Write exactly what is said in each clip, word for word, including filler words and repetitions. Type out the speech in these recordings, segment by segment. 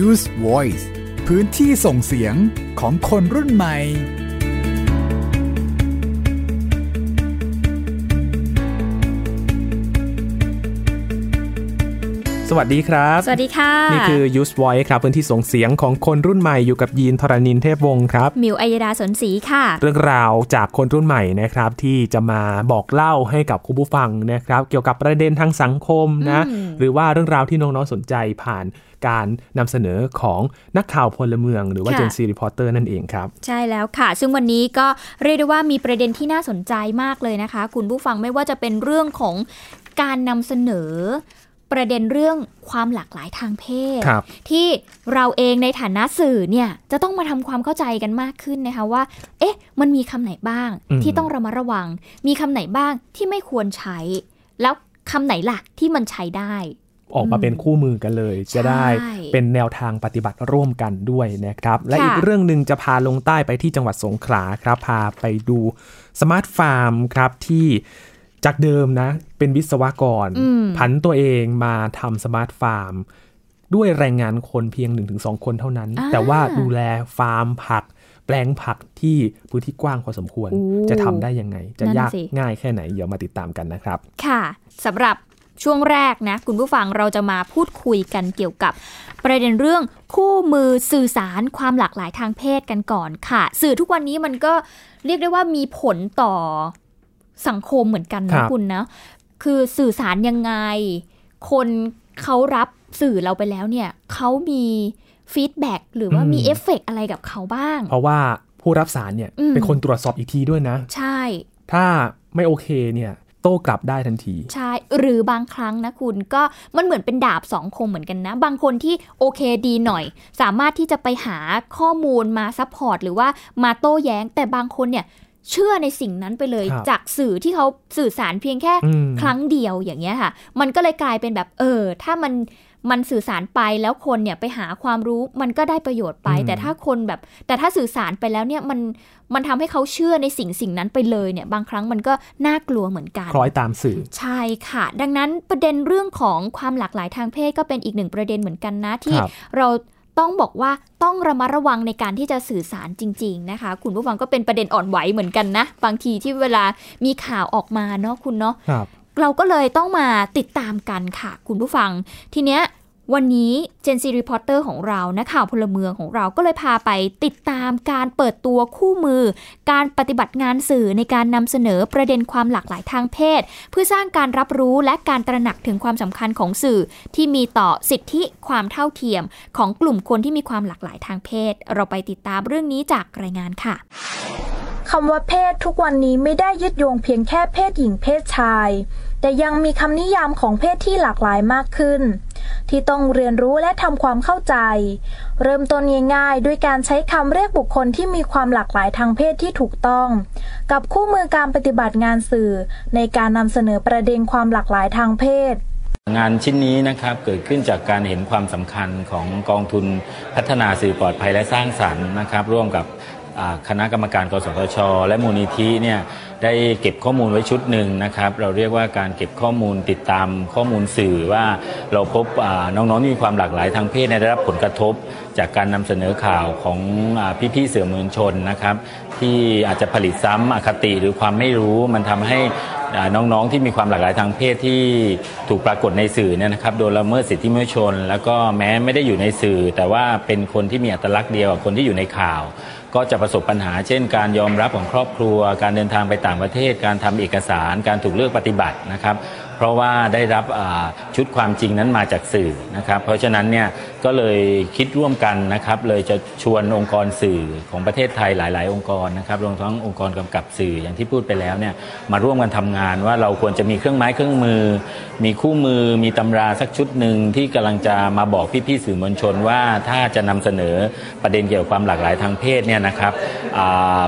Youth Voice พื้นที่ส่งเสียงของคนรุ่นใหม่สวัสดีครับสวัสดีค่ะนี่คือ Youth Voice ครับพื้นที่ส่งเสียงของคนรุ่นใหม่อยู่กับยีนทรณินเทพวงศ์ครับมิวอัยดาสนศรีค่ะเรื่องราวจากคนรุ่นใหม่นะครับที่จะมาบอกเล่าให้กับคุณผู้ฟังนะครับเกี่ยวกับประเด็นทางสังคมนะหรือว่าเรื่องราวที่น้องๆสนใจผ่านการนำเสนอของนักข่าวพลเมืองหรือว่า Gen Z Reporter นั่นเองครับใช่แล้วค่ะซึ่งวันนี้ก็เรียกได้ว่ามีประเด็นที่น่าสนใจมากเลยนะคะคุณผู้ฟังไม่ว่าจะเป็นเรื่องของการนำเสนอประเด็นเรื่องความหลากหลายทางเพศที่เราเองในฐานะสื่อเนี่ยจะต้องมาทำความเข้าใจกันมากขึ้นนะคะว่าเอ๊ะมันมีคำไหนบ้างที่ต้องระมัดระวังมีคำไหนบ้างที่ไม่ควรใช้แล้วคำไหนล่ะที่มันใช้ได้ออกมาเป็นคู่มือกันเลยจะได้เป็นแนวทางปฏิบัติร่วมกันด้วยนะครับและอีกเรื่องนึงจะพาลงใต้ไปที่จังหวัดสงขลาครับพาไปดูสมาร์ทฟาร์มครับที่จากเดิมนะเป็นวิศวกรผันตัวเองมาทำสมาร์ทฟาร์มด้วยแรงงานคนเพียง หนึ่งถึงสอง คนเท่านั้นแต่ว่าดูแลฟาร์มผักแปลงผักที่พื้นที่กว้างพอสมควรจะทำได้ยังไงจะยากง่ายแค่ไหนเดี๋ยวมาติดตามกันนะครับค่ะสำหรับช่วงแรกนะคุณผู้ฟังเราจะมาพูดคุยกันเกี่ยวกับประเด็นเรื่องคู่มือสื่อสารความหลากหลายทางเพศกันก่อนค่ะสื่อทุกวันนี้มันก็เรียกได้ว่ามีผลต่อสังคมเหมือนกันนะคุณนะคือสื่อสารยังไงคนเขารับสื่อเราไปแล้วเนี่ยเขามีฟีดแบ็กหรือว่ามีเอฟเฟกต์อะไรกับเขาบ้างเพราะว่าผู้รับสารเนี่ยเป็นคนตรวจสอบอีกทีด้วยนะใช่ถ้าไม่โอเคเนี่ยโต้กลับได้ทันทีใช่หรือบางครั้งนะคุณก็มันเหมือนเป็นดาบสองคมเหมือนกันนะบางคนที่โอเคดีหน่อยสามารถที่จะไปหาข้อมูลมาซัพพอร์ตหรือว่ามาโต้แย้งแต่บางคนเนี่ยเชื่อในสิ่งนั้นไปเลยจากสื่อที่เขาสื่อสารเพียงแค่ครั้งเดียวอย่างเงี้ยค่ะมันก็เลยกลายเป็นแบบเออถ้ามันมันสื่อสารไปแล้วคนเนี่ยไปหาความรู้มันก็ได้ประโยชน์ไปแต่ถ้าคนแบบแต่ถ้าสื่อสารไปแล้วเนี่ยมันมันทำให้เขาเชื่อในสิ่งสิ่งนั้นไปเลยเนี่ยบางครั้งมันก็น่ากลัวเหมือนกันคล้อยตามสื่อใช่ค่ะดังนั้นประเด็นเรื่องของความหลากหลายทางเพศก็เป็นอีกหนึ่งประเด็นเหมือนกันนะที่เราต้องบอกว่าต้องระมัดระวังในการที่จะสื่อสารจริงๆนะคะคุณผู้ฟังก็เป็นประเด็นอ่อนไหวเหมือนกันนะบางทีที่เวลามีข่าวออกมาเนาะคุณเนาะเราก็เลยต้องมาติดตามกันค่ะคุณผู้ฟังทีเนี้ยวันนี้ Gen Z Reporter ของเรานะข่าวพลเมืองของเราก็เลยพาไปติดตามการเปิดตัวคู่มือการปฏิบัติงานสื่อในการนำเสนอประเด็นความหลากหลายทางเพศเพื่อสร้างการรับรู้และการตระหนักถึงความสำคัญของสื่อที่มีต่อสิทธิความเท่าเทียมของกลุ่มคนที่มีความหลากหลายทางเพศเราไปติดตามเรื่องนี้จากรายงานค่ะคำว่าเพศทุกวันนี้ไม่ได้ยึดโยงเพียงแค่เพศหญิงเพศชายแต่ยังมีคำนิยามของเพศที่หลากหลายมากขึ้นที่ต้องเรียนรู้และทำความเข้าใจเริ่มต้นง่ายๆด้วยการใช้คำเรียกบุคคลที่มีความหลากหลายทางเพศที่ถูกต้องกับคู่มือการปฏิบัติงานสื่อในการนำเสนอประเด็นความหลากหลายทางเพศงานชิ้นนี้นะครับเกิดขึ้นจากการเห็นความสำคัญของกองทุนพัฒนาสื่อปลอดภัยและสร้างสรรค์นะครับร่วมกับคณะกรรมการกสทช.และมูลนิธิเนี่ยได้เก็บข้อมูลไว้ชุดหนึ่งนะครับเราเรียกว่าการเก็บข้อมูลติดตามข้อมูลสื่อว่าเราพบน้องๆมีความหลากหลายทางเพศได้รับผลกระทบจากการนำเสนอข่าวของพี่ๆสื่อมวลชนนะครับที่อาจจะผลิตซ้ำอคติหรือความไม่รู้มันทำให้น้องๆที่มีความหลากหลายทางเพศที่ถูกปรากฏในสื่อเนี่ยนะครับโดนละเมิดสิทธิมนุษยชนแล้วก็แม้ไม่ได้อยู่ในสื่อแต่ว่าเป็นคนที่มีอัตลักษณ์เดียวกับคนที่อยู่ในข่าวก็จะประสบปัญหาเช่นการยอมรับของครอบครัวการเดินทางไปต่างประเทศการทำเอกสารการถูกเลือกปฏิบัตินะครับเพราะว่าได้รับชุดความจริงนั้นมาจากสื่อนะครับเพราะฉะนั้นเนี่ยก็เลยคิดร่วมกันนะครับเลยจะชวนองค์กรสื่อของประเทศไทยหลายๆองค์กรนะครับรวมทั้งองค์กรกำกับสื่ออย่างที่พูดไปแล้วเนี่ยมาร่วมกันทำงานว่าเราควรจะมีเครื่องไม้เครื่องมือมีคู่มือมีตำราสักชุดหนึ่งที่กำลังจะมาบอกพี่ๆสื่อมวลชนว่าถ้าจะนำเสนอประเด็นเกี่ยวกับความหลากหลายทางเพศเนี่ยนะครับ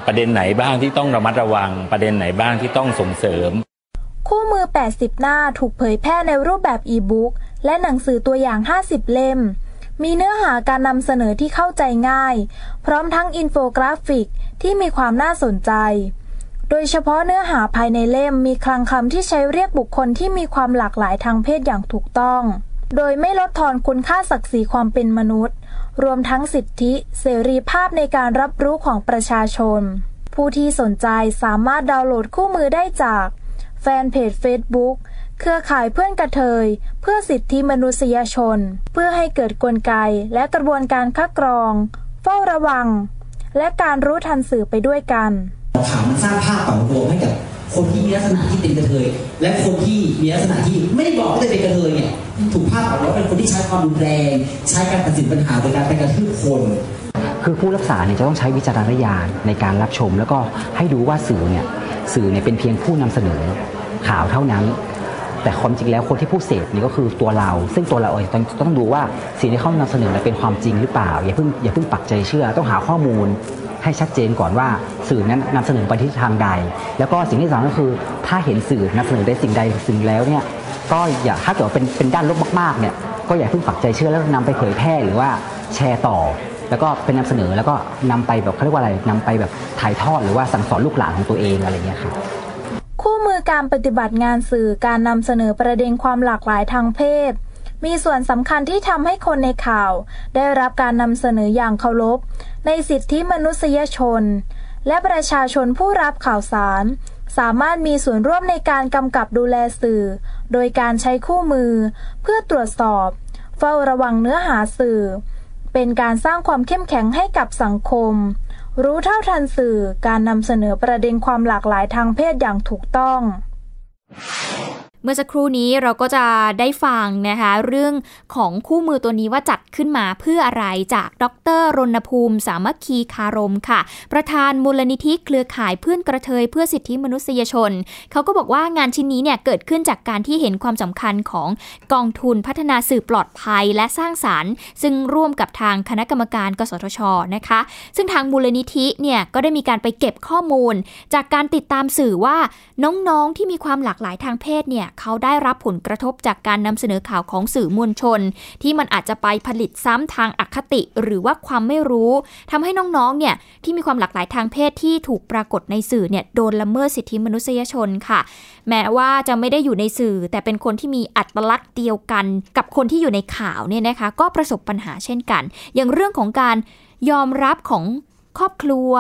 ประเด็นไหนบ้างที่ต้องระมัดระวังประเด็นไหนบ้างที่ต้องส่งเสริมคู่มือแปดสิบหน้าถูกเผยแพร่ในรูปแบบอีบุ๊กและหนังสือตัวอย่างห้าสิบเล่มมีเนื้อหาการนำเสนอที่เข้าใจง่ายพร้อมทั้งอินโฟกราฟิกที่มีความน่าสนใจโดยเฉพาะเนื้อหาภายในเล่มมีคลังคำที่ใช้เรียกบุคคลที่มีความหลากหลายทางเพศอย่างถูกต้อง โดยไม่ลดทอนคุณค่าศักดิ์ศรีความเป็นมนุษย์รวมทั้งสิทธิเสรีภาพในการรับรู้ของประชาชนผู้ที่สนใจสามารถดาวน์โหลดคู่มือได้จากแฟนเพจ Facebook เครือข่ายเพื่อนกระเทยเพื่อสิทธิมนุษยชนเพื่อให้เกิดกลไกและกระบวนการคัดกรองเฝ้าระวังและการรู้ทันสื่อไปด้วยกันข่าวมันสร้างภาพเป่าโลมให้กับคนที่มีลักษณะที่เป็นกระเทยและคนที่มีลักษณะที่ไม่ได้บอกว่าเป็นกระเทยเนี่ยถูกภาพเป่าโลมเป็นคนที่ใช้ความรุนแรงใช้การตัดสินปัญหาโดยการไปกระทืบคนคือผู้รักษาเนี่ยจะต้องใช้วิจารณญาณในการรับชมแล้วก็ให้ดูว่าสื่อเนี่ยสื่อเนี่ยเป็นเพียงผู้นำเสนอข่าวเท่านั้นแต่ความจริงแล้วคนที่ผู้เสพนี่ก็คือตัวเราซึ่งตัวเราเองต้องดูว่าสิ่งที่เขานำเสนอเป็นความจริงหรือเปล่าอย่าเพิ่งอย่าเพิ่งปักใจเชื่อต้องหาข้อมูลให้ชัดเจนก่อนว่าสื่อนั้นนำเสนอไปทิศทางใดแล้วก็สิ่งที่สองก็คือถ้าเห็นสื่อนำเสนอได้สิ่งใดสิ่งแล้วเนี่ยก็อย่าถ้าเกิดเป็นเป็นด้านลบมากๆเนี่ยก็อย่าเพิ่งปักใจเชื่อแล้วนำไปเผยแพร่หรือว่าแชร์ต่อแล้วก็เป็นนำเสนอแล้วก็นำไปแบบเขาเรียกว่าอะไรนำไปแบบถ่ายทอดหรือว่าสั่งสอนลูกหลานของตัวเองอะไรเงี้ยค่ะคู่มือการปฏิบัติงานสื่อการนำเสนอประเด็นความหลากหลายทางเพศมีส่วนสำคัญที่ทำให้คนในข่าวได้รับการนำเสนออย่างเคารพในสิทธิมนุษยชนและประชาชนผู้รับข่าวสารสามารถมีส่วนร่วมในการกำกับดูแลสื่อโดยการใช้คู่มือเพื่อตรวจสอบเฝ้าระวังเนื้อหาสื่อเป็นการสร้างความเข้มแข็งให้กับสังคมรู้เท่าทันสื่อการนำเสนอประเด็นความหลากหลายทางเพศอย่างถูกต้องเมื่อสักครู่นี้เราก็จะได้ฟังนะคะเรื่องของคู่มือตัวนี้ว่าจัดขึ้นมาเพื่ออะไรจากดร.รณภูมิสามัคคีคารมค่ะประธานมูลนิธิเครือข่ายเพื่อนกระเทยเพื่อสิทธิมนุษยชนเขาก็บอกว่างานชิ้นนี้เนี่ยเกิดขึ้นจากการที่เห็นความสำคัญของกองทุนพัฒนาสื่อปลอดภัยและสร้างสรรค์ซึ่งร่วมกับทางคณะกรรมการกสทช.นะคะซึ่งทางมูลนิธิเนี่ยก็ได้มีการไปเก็บข้อมูลจากการติดตามสื่อว่าน้องๆที่มีความหลากหลายทางเพศเนี่ยเขาได้รับผลกระทบจากการนำเสนอข่าวของสื่อมวลชนที่มันอาจจะไปผลิตซ้ำทางอคติหรือว่าความไม่รู้ทำให้น้องๆเนี่ยที่มีความหลากหลายทางเพศที่ถูกปรากฏในสื่อเนี่ยโดนละเมิดสิทธิมนุษยชนค่ะแม้ว่าจะไม่ได้อยู่ในสื่อแต่เป็นคนที่มีอัตลักษณ์เดียวกันกับคนที่อยู่ในข่าวเนี่ยนะคะก็ประสบปัญหาเช่นกันอย่างเรื่องของการยอมรับของครอบครัว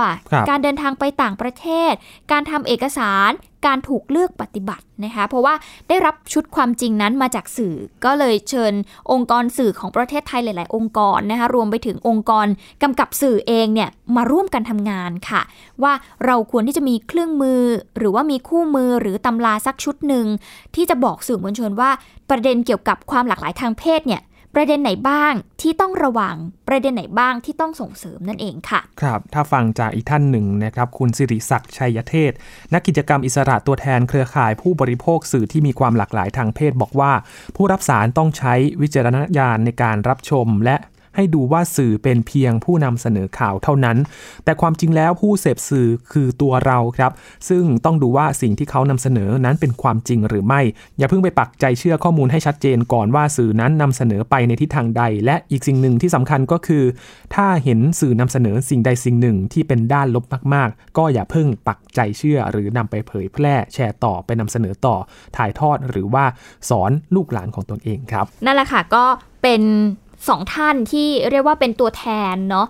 การเดินทางไปต่างประเทศการทำเอกสารการถูกเลือกปฏิบัตินะคะเพราะว่าได้รับชุดความจริงนั้นมาจากสื่อก็เลยเชิญองค์กรสื่อของประเทศไทยหลายๆองค์กรนะคะรวมไปถึงองค์กรกำกับสื่อเองเนี่ยมาร่วมกันทำงานค่ะว่าเราควรที่จะมีเครื่องมือหรือว่ามีคู่มือหรือตำราสักชุดหนึ่งที่จะบอกสื่อมวลชนว่าประเด็นเกี่ยวกับความหลากหลายทางเพศเนี่ยประเด็นไหนบ้างที่ต้องระวังประเด็นไหนบ้างที่ต้องส่งเสริมนั่นเองค่ะครับถ้าฟังจากอีกท่านหนึ่งนะครับคุณสิริศักดิ์ชัยเทศนักกิจกรรมอิสระตัวแทนเครือข่ายผู้บริโภคสื่อที่มีความหลากหลายทางเพศบอกว่าผู้รับสารต้องใช้วิจารณญาณในการรับชมและให้ดูว่าสื่อเป็นเพียงผู้นำเสนอข่าวเท่านั้นแต่ความจริงแล้วผู้เสพสื่อคือตัวเราครับซึ่งต้องดูว่าสิ่งที่เขานำเสนอนั้นเป็นความจริงหรือไม่อย่าเพิ่งไปปักใจเชื่อข้อมูลให้ชัดเจนก่อนว่าสื่อนั้นนำเสนอไปในทิศทางใดและอีกสิ่งหนึ่งที่สำคัญก็คือถ้าเห็นสื่อนำเสนอสิ่งใดสิ่งหนึ่งที่เป็นด้านลบมากๆก็อย่าเพิ่งปักใจเชื่อหรือนำไปเผยแพร่แชร์ต่อไปนำเสนอต่อถ่ายทอดหรือว่าสอนลูกหลานของตนเองครับนั่นแหละค่ะก็เป็นสองท่านที่เรียกว่าเป็นตัวแทนเนาะ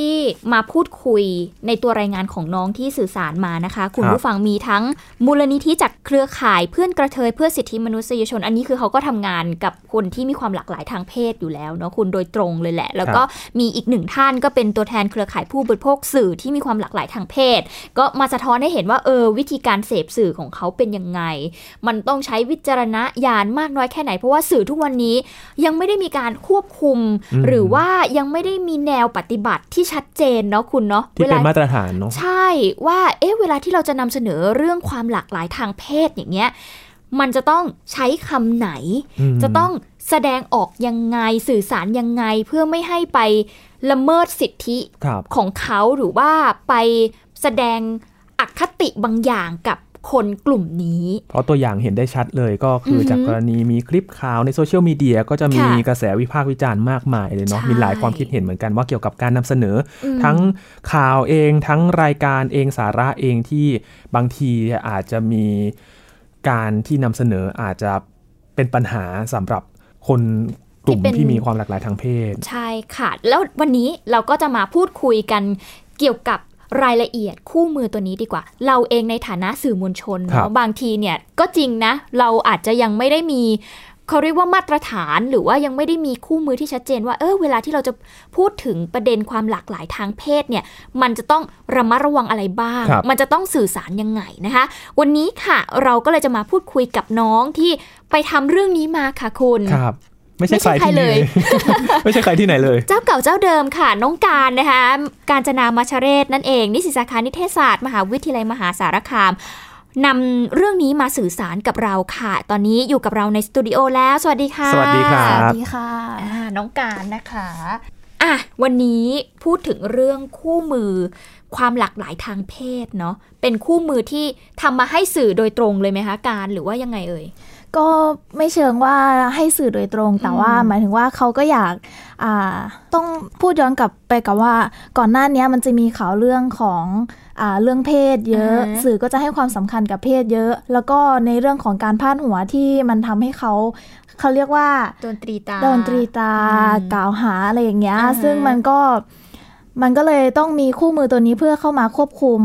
ที่มาพูดคุยในตัวรายงานของน้องที่สื่อสารมานะคะคุณผู้ฟังมีทั้งมูลนิธิจัดเครือข่ายเพื่อนกระเทยเพื่อสิทธิมนุษยชนอันนี้คือเขาก็ทำงานกับคนที่มีความหลากหลายทางเพศอยู่แล้วเนาะคุณโดยตรงเลยแหละแล้วก็มีอีกหนึ่งท่านก็เป็นตัวแทนเครือข่ายผู้บริโภคสื่อที่มีความหลากหลายทางเพศก็มาสะท้อนให้เห็นว่าเออวิธีการเสพสื่อของเขาเป็นยังไงมันต้องใช้วิจารณญาณมากน้อยแค่ไหนเพราะว่าสื่อทุกวันนี้ยังไม่ได้มีการควบคุมหรือว่ายังไม่ได้มีแนวปฏิบัติที่ชัดเจนเนาะคุณเนาะที่เป็นมาตรฐานเนาะใช่ว่าเอ๊ะเวลาที่เราจะนำเสนอเรื่องความหลากหลายทางเพศอย่างเงี้ยมันจะต้องใช้คำไหนจะต้องแสดงออกยังไงสื่อสารยังไงเพื่อไม่ให้ไปละเมิดสิทธิของเขาหรือว่าไปแสดงอคติบางอย่างกับคนกลุ่มนี้เพราะตัวอย่างเห็นได้ชัดเลยก็คือจากกรณีมีคลิปข่าวในโซเชียลมีเดียก็จะมีกระแสวิพากษ์วิจารณ์มากมายเลยเนาะมีหลายความคิดเห็นเหมือนกันว่าเกี่ยวกับการนำเสนอทั้งข่าวเองทั้งรายการเองสาระเองที่บางทีอาจจะมีการที่นำเสนออาจจะเป็นปัญหาสำหรับ คนกลุ่มที่มีความหลากหลายทางเพศใช่ค่ะแล้ววันนี้เราก็จะมาพูดคุยกันเกี่ยวกับรายละเอียดคู่มือตัวนี้ดีกว่าเราเองในฐานะสื่อมวลชนเนาะบางทีเนี่ยก็จริงนะเราอาจจะยังไม่ได้มีเขาเรียกว่ามาตรฐานหรือว่ายังไม่ได้มีคู่มือที่ชัดเจนว่าเออเวลาที่เราจะพูดถึงประเด็นความหลากหลายทางเพศเนี่ยมันจะต้องระมัดระวังอะไรบ้างมันจะต้องสื่อสารยังไงนะคะวันนี้ค่ะเราก็เลยจะมาพูดคุยกับน้องที่ไปทำเรื่องนี้มาค่ะคุณครับไม่ใช่ใครที่เลยไม่ใช่ใครที่ไหนเลยเจ้าเก่าเจ้าเดิมค่ะน้องการนะคะกาญจนา มัชเรศนั่นเองนิสิตสาขานิเทศศาสตร์มหาวิทยาลัยมหาสารคามนำเรื่องนี้มาสื่อสารกับเราค่ะตอนนี้อยู่กับเราในสตูดิโอแล้วสวัสดีค่ะสวัสดีค่ะสวัสดีค่ะน้องการนะคะอ่ะวันนี้พูดถึงเรื่องคู่มือความหลากหลายทางเพศเนาะเป็นคู่มือที่ทำมาให้สื่อโดยตรงเลยไหมคะการหรือว่ายังไงเอ่ยก็ไม่เชิงว่าให้สื่อโดยตรงแต่ว่าหมายถึงว่าเขาก็อยากอ่าต้องพูดย้อนกลับไปกับว่าก่อนหน้านี้มันจะมีข่าวเรื่องของอ่าเรื่องเพศเยอะสื่อก็จะให้ความสำคัญกับเพศเยอะแล้วก็ในเรื่องของการพาดหัวที่มันทำให้เขาเขาเรียกว่าโดนตรีตาโดนตรีตากล่าวหาอะไรอย่างเงี้ยซึ่งมันก็มันก็เลยต้องมีคู่มือตัวนี้เพื่อเข้ามาควบคุม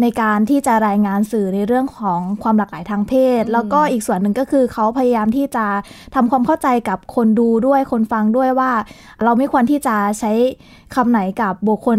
ในการที่จะรายงานสื่อในเรื่องของความหลากหลายทางเพศแล้วก็อีกส่วนหนึ่งก็คือเขาพยายามที่จะทำความเข้าใจกับคนดูด้วยคนฟังด้วยว่าเราไม่ควรที่จะใช้คำไหนกับบุคคล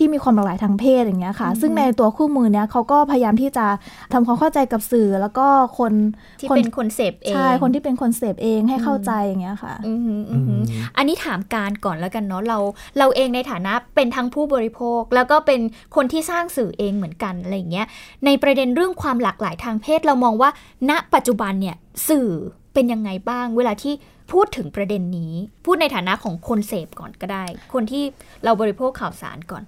ที่มีความหลากหลายทางเพศอย่างเงี้ยค่ะซึ่งในตัวคู่มือเนี้ยเขาก็พยายามที่จะทำความเข้าใจกับสื่อแล้วก็คนที่เป็นคนเสพเองใช่คนที่เป็นคนเสพเองให้เข้าใจอย่างเงี้ยค่ะอืมอืมอันนี้ถามการก่อนแล้วกันเนาะเราเราเองในฐานะเป็นทั้งผู้บริโภคแล้วก็เป็นคนที่สร้างสื่อเองเหมือนกันอะไรอย่างเงี้ยในประเด็นเรื่องความหลากหลายทางเพศเรามองว่าณปัจจุบันเนี่ยสื่อเป็นยังไงบ้างเวลาที่พูดถึงประเด็นนี้พูดในฐานะของคนเสพก่อนก็ได้คนที่เราบริโภคข่าวสารก่อน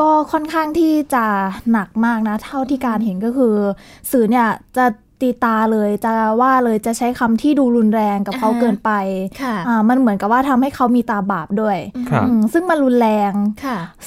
ก็ค่อนข้างที่จะหนักมากนะเท่าที่การเห็นก็คือสื่อเนี่ยจะตีตาเลยจะว่าเลยจะใช้คำที่ดูรุนแรงกับเขาเกินไปมันเหมือนกับว่าทำให้เขามีตาบาปด้วยซึ่งมันรุนแรง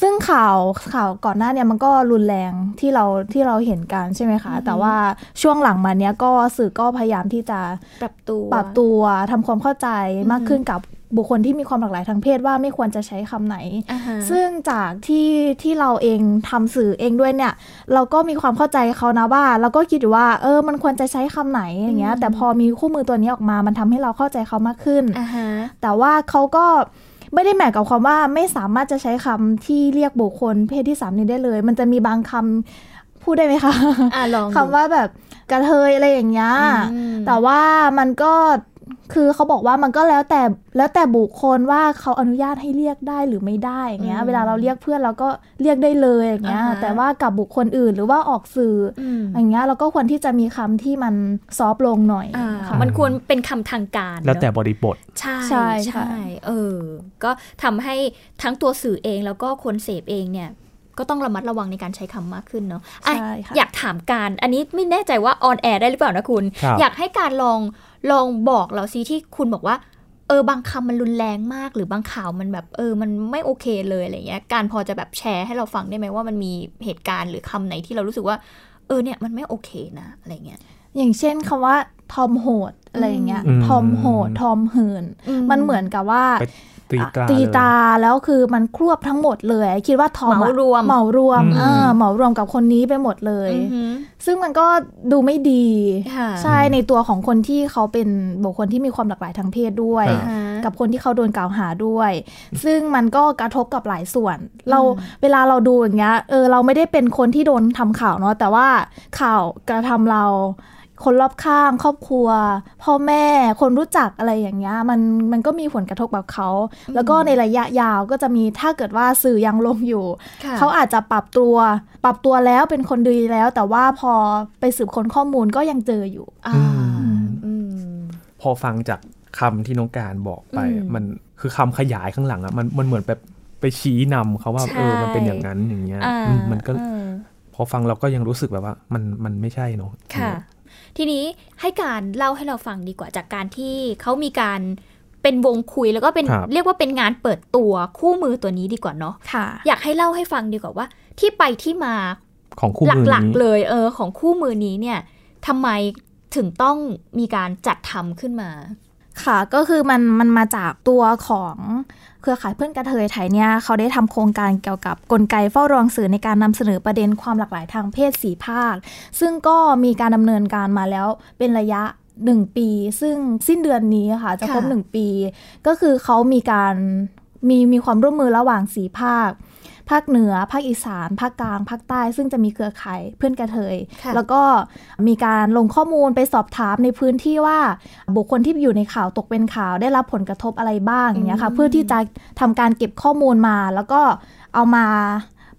ซึ่งข่าวข่าวก่อนหน้าเนี่ยมันก็รุนแรงที่เราที่เราเห็นกันใช่ไหมคะแต่ว่าช่วงหลังมาเนี้ยก็สื่อก็พยายามที่จะปรับตัวปรับตัวทำความเข้าใจมากขึ้นกับบุคคลที่มีความหลากหลายทางเพศว่าไม่ควรจะใช้คำไหน uh-huh. ซึ่งจากที่ที่เราเองทำสื่อเองด้วยเนี่ยเราก็มีความเข้าใจเขานะว่าเราก็คิดอยู่ว่าเออมันควรจะใช้คำไหน uh-huh. อย่างเงี้ยแต่พอมีคู่มือตัวนี้ออกมามันทำให้เราเข้าใจเขามากขึ้น uh-huh. แต่ว่าเขาก็ไม่ได้หมายกับความว่าไม่สามารถจะใช้คำที่เรียกบุคคลเพศที่สามนี้ได้เลยมันจะมีบางคำพูดได้ไหมคะอ่ะลองคำว่าแบบกระเทยอะไรอย่างเงี้ย uh-huh. แต่ว่ามันก็คือเขาบอกว่ามันก็แล้วแต่แล้วแต่บุคคลว่าเขาอนุญาตให้เรียกได้หรือไม่ได้อย่างเงี้ยเวลาเราเรียกเพื่อนเราก็เรียกได้เลยอย่างเงี้ยแต่ว่ากับบุคคลอื่นหรือว่าออกสื่ออย่างเงี้ยเราก็ควรที่จะมีคำที่มันซอฟต์ลงหน่อยมันควรเป็นคำทางการแล้วแต่บริบทใช่ใช่ใช่เออก็ทำให้ทั้งตัวสื่อเองแล้วก็คนเสพเองเนี่ยก็ต้องระมัดระวังในการใช้คำมากขึ้นเนาะอยากถามการอันนี้ไม่แน่ใจว่าออนแอร์ได้หรือเปล่านะคุณอยากให้การลองลองบอกเราซิที่คุณบอกว่าเออบางคำมันรุนแรงมากหรือบางข่าวมันแบบเออมันไม่โอเคเลยอะไรเงี้ยการพอจะแบบแชร์ให้เราฟังได้ไหมว่ามันมีเหตุการณ์หรือคำไหนที่เรารู้สึกว่าเออเนี่ยมันไม่โอเคนะอะไรเงี้ยอย่างเช่นคำว่าทอมโหดอะไรเงี้ยทอมโหดทอมเหินมันเหมือนกับว่าตีตา, ตีตาแล้วคือมันครอบทั้งหมดเลยคิดว่าทอมเหมารวมเหมารวมเออเหมารวมกับคนนี้ไปหมดเลยซึ่งมันก็ดูไม่ดีใช่ในตัวของคนที่เขาเป็นบุคคลที่มีความหลากหลายทางเพศด้วยกับคนที่เขาโดนกล่าวหาด้วยซึ่งมันก็กระทบกับหลายส่วนเราเวลาเราดูอย่างเงี้ยเออเราไม่ได้เป็นคนที่โดนทำข่าวเนาะแต่ว่าข่าวกระทำเราคนรอบข้างครอบครัวพ่อแม่คนรู้จักอะไรอย่างเงี้ยมันมันก็มีผลกระทบกับเขาแล้วก็ในระยะยาวก็จะมีถ้าเกิดว่าสื่อยังลงอยู่เขาอาจจะปรับตัวปรับตัวแล้วเป็นคนดีแล้วแต่ว่าพอไปสืบค้นข้อมูลก็ยังเจออยู่อ่าพอฟังจากคำที่น้องการบอกไปมันคือคำขยายข้างหลังอ่ะมันมันเหมือนแบบไปชี้นำเขาว่าเออมันเป็นอย่างนั้นอย่างเงี้ยมันก็พอฟังเราก็ยังรู้สึกแบบว่ามันมันไม่ใช่เนาะทีนี้ให้การเล่าให้เราฟังดีกว่าจากการที่เขามีการเป็นวงคุยแล้วก็เป็นเรียกว่าเป็นงานเปิดตัวคู่มือตัวนี้ดีกว่าเนาะอยากให้เล่าให้ฟังดีกว่าว่าที่ไปที่มาของคู่มือหลักๆเลยเออของคู่มือนี้เนี่ยทำไมถึงต้องมีการจัดทำขึ้นมา ค่ะก็คือมันมันมาจากตัวของเครือข่ายเพื่อนกระเทยไทยเนี่ยเขาได้ทำโครงการเกี่ยวกับกลไกเฝ้ารองสื่อในการนำเสนอประเด็นความหลากหลายทางเพศสี่ภาคซึ่งก็มีการดำเนินการมาแล้วเป็นระยะหนึ่งปีซึ่งสิ้นเดือนนี้ค่ะจะครบหนึ่งปีก็คือเขามีการมีมีความร่วมมือระหว่างสี่ภาคภาคเหนือภาคอีสานภาคกลางภาคใต้ซึ่งจะมีเครือข่ายเพื่อนกระเทยแล้วก็มีการลงข้อมูลไปสอบถามในพื้นที่ว่าบุคคลที่อยู่ในข่าวตกเป็นข่าวได้รับผลกระทบอะไรบ้างอย่างเงี้ยค่ะเพื่อที่จะทำการเก็บข้อมูลมาแล้วก็เอามา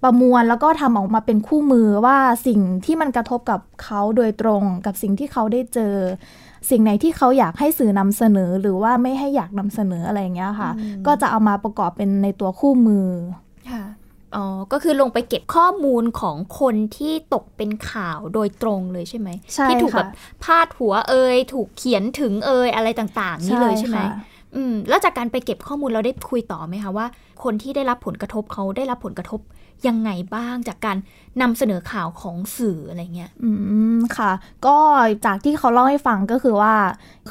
ประมวลแล้วก็ทำออกมาเป็นคู่มือว่าสิ่งที่มันกระทบกับเขาโดยตรงกับสิ่งที่เขาได้เจอสิ่งไหนที่เขาอยากให้สื่อนำเสนอหรือว่าไม่ให้อยากนำเสนออะไรอย่างเงี้ยค่ะก็จะเอามาประกอบเป็นในตัวคู่มือค่ะอ๋อก็คือลงไปเก็บข้อมูลของคนที่ตกเป็นข่าวโดยตรงเลยใช่ไหมใช่ค่ะที่ถูกแบบพาดหัวเอ่ยถูกเขียนถึงเอ่ยอะไรต่างๆนี่เลยใช่ไหมอืมแล้วจากการไปเก็บข้อมูลเราได้คุยต่อไหมคะว่าคนที่ได้รับผลกระทบเขาได้รับผลกระทบยังไงบ้างจากการนำเสนอข่าวของสื่ออะไรเงี้ยอืมค่ะก็จากที่เขาเล่าให้ฟังก็คือว่า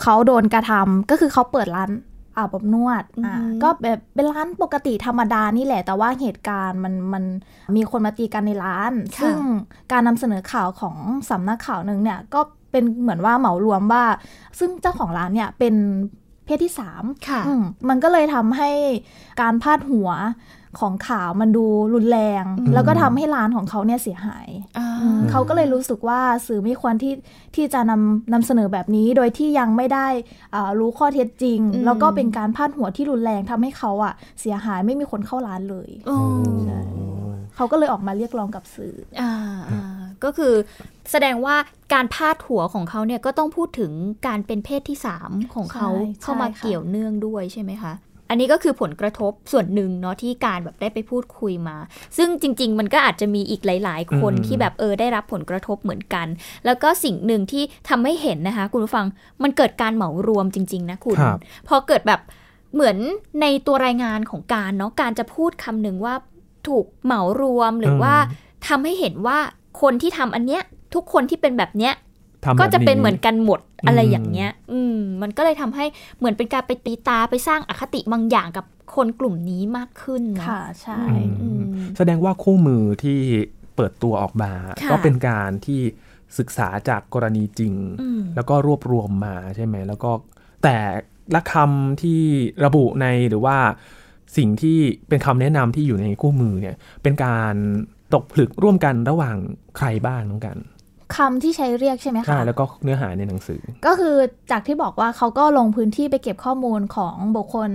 เขาโดนกระทำก็คือเขาเปิดร้านอาบอบนวดอ่าก็แบบเป็นร้านปกติธรรมดานี่แหละแต่ว่าเหตุการณ์มันมันมีคนมาตีกันในร้านซึ่งการนำเสนอข่าวของสำนักข่าวนึงเนี่ยก็เป็นเหมือนว่าเหมารวมว่าซึ่งเจ้าของร้านเนี่ยเป็นเพศที่สามค่ะมันก็เลยทำให้การพาดหัวของข่าวมันดูรุนแรงแล้วก็ทำให้ร้านของเขาเนี่ยเสียหายเขาก็เลยรู้สึกว่าสื่อไม่ควรที่ที่จะนำนำเสนอแบบนี้โดยที่ยังไม่ได้รู้ข้อเท็จจริงแล้วก็เป็นการพาดหัวที่รุนแรงทำให้เขาอ่ะเสียหายไม่มีคนเข้าร้านเลยเขาก็เลยออกมาเรียกร้องกับสื่อก็คือแสดงว่าการพาดหัวของเขาเนี่ยก็ต้องพูดถึงการเป็นเพศที่สามของเขาเข้ามาเกี่ยวเนื่องด้วยใช่ไหมคะอันนี้ก็คือผลกระทบส่วนหนึ่งเนาะที่การแบบได้ไปพูดคุยมาซึ่งจริงๆมันก็อาจจะมีอีกหลายๆคนที่แบบเออได้รับผลกระทบเหมือนกันแล้วก็สิ่งหนึ่งที่ทำให้เห็นนะคะคุณผู้ฟังมันเกิดการเหมารวมจริงๆนะคุณพอเกิดแบบเหมือนในตัวรายงานของการเนาะการจะพูดคำหนึ่งว่าถูกเหมารวมหรือว่าทำให้เห็นว่าคนที่ทำอันเนี้ยทุกคนที่เป็นแบบเนี้ยก็จะเป็นเหมือนกันหมดอะไรอย่างเงี้ยอืมมันก็เลยทำให้เหมือนเป็นการไปตีตาไปสร้างอคติบางอย่างกับคนกลุ่มนี้มากขึ้นนะค่ะใช่แสดงว่าคู่มือที่เปิดตัวออกมาก็เป็นการที่ศึกษาจากกรณีจริงแล้วก็รวบรวมมาใช่ไหมแล้วก็แต่ละคำที่ระบุในหรือว่าสิ่งที่เป็นคำแนะนำที่อยู่ในคู่มือเนี่ยเป็นการตกผลึกร่วมกันระหว่างใครบ้างน้องกันคำที่ใช้เรียกใช่ไหมคะใช่แล้วก็เนื้อหาในหนังสือก็คือจากที่บอกว่าเขาก็ลงพื้นที่ไปเก็บข้อมูลของบุคคล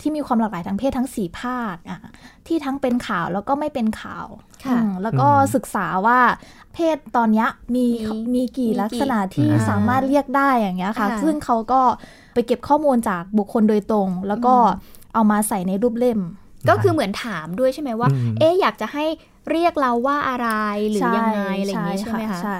ที่มีความหลากหลายทางเพศทั้งสี่ภาคอ่ะที่ทั้งเป็นข่าวแล้วก็ไม่เป็นข่าวค่ะแล้วก็ศึกษาว่าเพศตอนนี้มีมีกี่ลักษณะที่สามารถเรียกได้อย่างเงี้ยค่ะซึ่งเขาก็ไปเก็บข้อมูลจากบุคคลโดยตรงแล้วก็เอามาใส่ในรูปเล่มก็คือเหมือนถามด้วยใช่ไหมว่าเอ๊ะอยากจะให้เรียกเราว่าอะไรหรือยังไงอะไรอย่างนี้ใช่ไหมคะใช่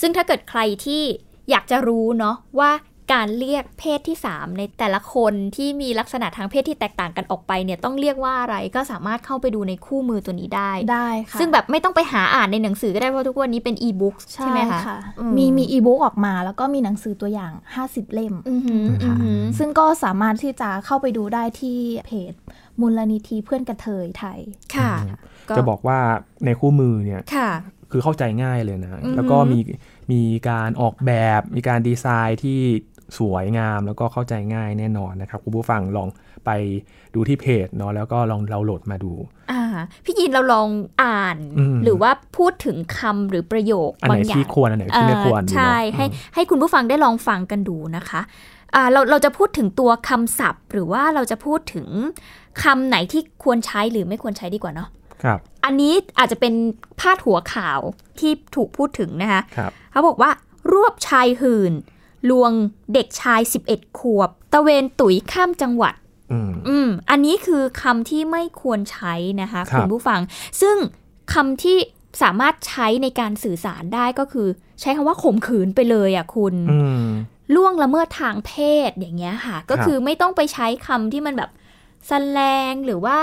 ซึ่งถ้าเกิดใครที่อยากจะรู้เนาะว่าการเรียกเพศที่สามในแต่ละคนที่มีลักษณะทางเพศที่แตกต่างกันออกไปเนี่ยต้องเรียกว่าอะไรก็สามารถเข้าไปดูในคู่มือตัวนี้ได้ได้ค่ะซึ่งแบบไม่ต้องไปหาอ่านในหนังสือก็ได้เพราะทุกวันนี้เป็นอีบุ๊กใช่ไหมคะมีมีอีบุ๊กออกมาแล้วก็มีหนังสือตัวอย่างห้าสิบเล่มค่ะซึ่งก็สามารถที่จะเข้าไปดูได้ที่เพจมูลนิธิเพื่อนกระเทยไทยค่ะจะบอกว่าในคู่มือเนี่ยคือเข้าใจง่ายเลยนะแล้วก็มีมีการออกแบบมีการดีไซน์ที่สวยงามแล้วก็เข้าใจง่ายแน่นอนนะครับคุณผู้ฟังลองไปดูที่เพจเนาะแล้วก็ลองเราโหลดมาดูอ่าพี่ยินเราลองอ่านหรือว่าพูดถึงคำหรือประโยคบางอย่างอันไหนที่ควรอันไหนที่ไม่ควรใช่ให้ให้คุณผู้ฟังได้ลองฟังกันดูนะคะอ่าเราเราจะพูดถึงตัวคำศัพท์หรือว่าเราจะพูดถึงคำไหนที่ควรใช้หรือไม่ควรใช้ดีกว่าเนาะครับอันนี้อาจจะเป็นพาดหัวข่าวที่ถูกพูดถึงนะคะครับเขาบอกว่ารวบชายหื่นลวงเด็กชายสิบเอ็ดขวบตะเวนตุ๋ยข้ามจังหวัดอืม อืม อันนี้คือคำที่ไม่ควรใช้นะคะ ครับ คุณผู้ฟังซึ่งคำที่สามารถใช้ในการสื่อสารได้ก็คือใช้คำว่าข่มขืนไปเลยอ่ะคุณล่วงละเมิดทางเพศอย่างเงี้ยค่ะก็คือไม่ต้องไปใช้คำที่มันแบบแสลงหรือว่า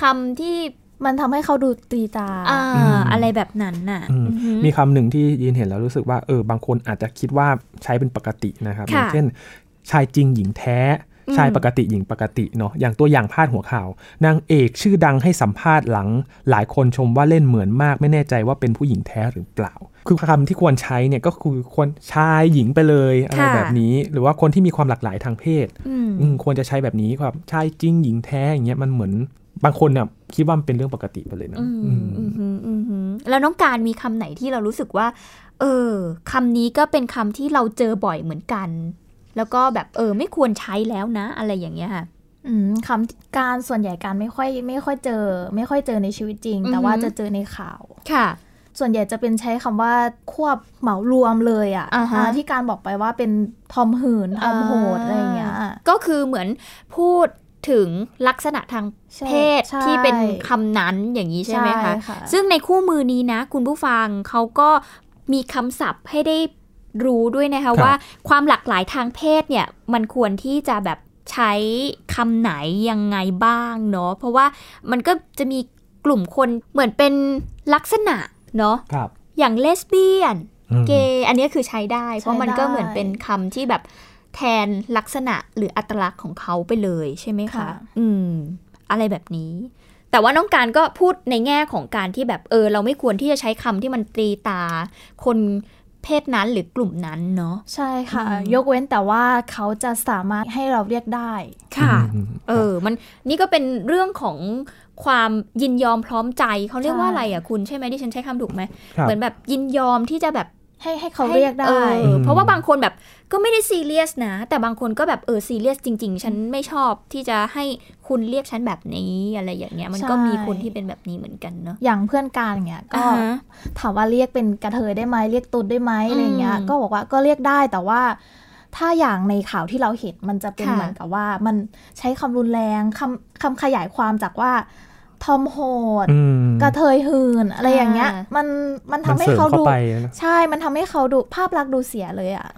คำที่มันทำให้เขาดูตีตา อ, อ, อะไรแบบนั้นน่ะ ม, มีคำหนึ่งที่ยินเห็นแล้วรู้สึกว่าเออบางคนอาจจะคิดว่าใช้เป็นปกตินะครับเช่น ชายจริงหญิงแท้ชายปกติหญิงปกติเนาะอย่างตัวอย่างพาดหัวข่าวนางเอกชื่อดังให้สัมภาษณ์หลังหลายคนชมว่าเล่นเหมือนมากไม่แน่ใจว่าเป็นผู้หญิงแท้หรือเปล่าคือคำที่ควรใช้เนี่ยก็คือควรชายหญิงไปเลยอะไรแบบนี้หรือว่าคนที่มีความหลากหลายทางเพศควรจะใช้แบบนี้ครับชายจริงหญิงแท้อย่างเงี้ยมันเหมือนบางคนเนี่ยคิดว่ามันเป็นเรื่องปกติไปเลยนะแล้วน้องการมีคำไหนที่เรารู้สึกว่าเออคำนี้ก็เป็นคำที่เราเจอบ่อยเหมือนกันแล้วก็แบบเออไม่ควรใช้แล้วนะอะไรอย่างเงี้ยค่ะคำการส่วนใหญ่การไม่ค่อยไม่ค่อยเจอไม่ค่อยเจอในชีวิตจริงแต่ว่าจะเจอในข่าวค่ะส่วนใหญ่จะเป็นใช้คำว่าควบเหมารวมเลยอ่ะ uh-huh. ที่การบอกไปว่าเป็นทอมหืนทอมโหดอะไรอย่างเงี้ยก็คือเหมือนพูดถึงลักษณะทางเพศที่เป็นคำนั้นอย่างนี้ใช่ไหมคะซึ่งในคู่มือนี้นะคุณผู้ฟังเขาก็มีคำศัพท์ให้ได้รู้ด้วยนะคะว่าความหลากหลายทางเพศเนี่ยมันควรที่จะแบบใช้คำไหนยังไงบ้างเนาะเพราะว่ามันก็จะมีกลุ่มคนเหมือนเป็นลักษณะเนาะอย่างเลสเบี้ยนเกย์อันนี้คือใช้ได้เพราะมันก็เหมือนเป็นคำที่แบบแทนลักษณะหรืออัตลักษณ์ของเขาไปเลยใช่ไหมคะอืมอะไรแบบนี้แต่ว่าน้องการก็พูดในแง่ของการที่แบบเออเราไม่ควรที่จะใช้คำที่มันตีตาคนเพศนั้นหรือกลุ่มนั้นเนาะใช่ค่ะยกเว้นแต่ว่าเขาจะสามารถให้เราเรียกได้ค่ะเออมันนี่ก็เป็นเรื่องของความยินยอมพร้อมใจเขาเรียกว่าอะไรอ่ะคุณใช่ไหมที่ฉันใช้คำถูกไหมเหมือนแบบยินยอมที่จะแบบให้ให้เขาเรียกได้เพราะว่าบางคนแบบก็ไม่ได้ซีเรียสนะแต่บางคนก็แบบเออซีเรียสจริงๆฉันไม่ชอบที่จะให้คุณเรียกฉันแบบนี้อะไรอย่างเงี้ยมันก็มีคนที่เป็นแบบนี้เหมือนกันเนาะอย่างเพื่อนการเงี้ยก็ถามว่าเรียกเป็นกระเทยได้ไหมเรียกตุ๊ดได้ไหมอะไรเงี้ยก็บอกว่าก็เรียกได้แต่ว่าถ้าอย่างในข่าวที่เราเห็นมันจะเป็นเหมือนกับว่ามันใช้คำรุนแรงคำคำขยายความจากว่าทอมโหดกระเทยหืนอะไรอย่างเงี้ยมันมันทำให้เขาดูใช่มันทำให้เขาดูภาพลักษณ์ดูเสียเลยอ่ะ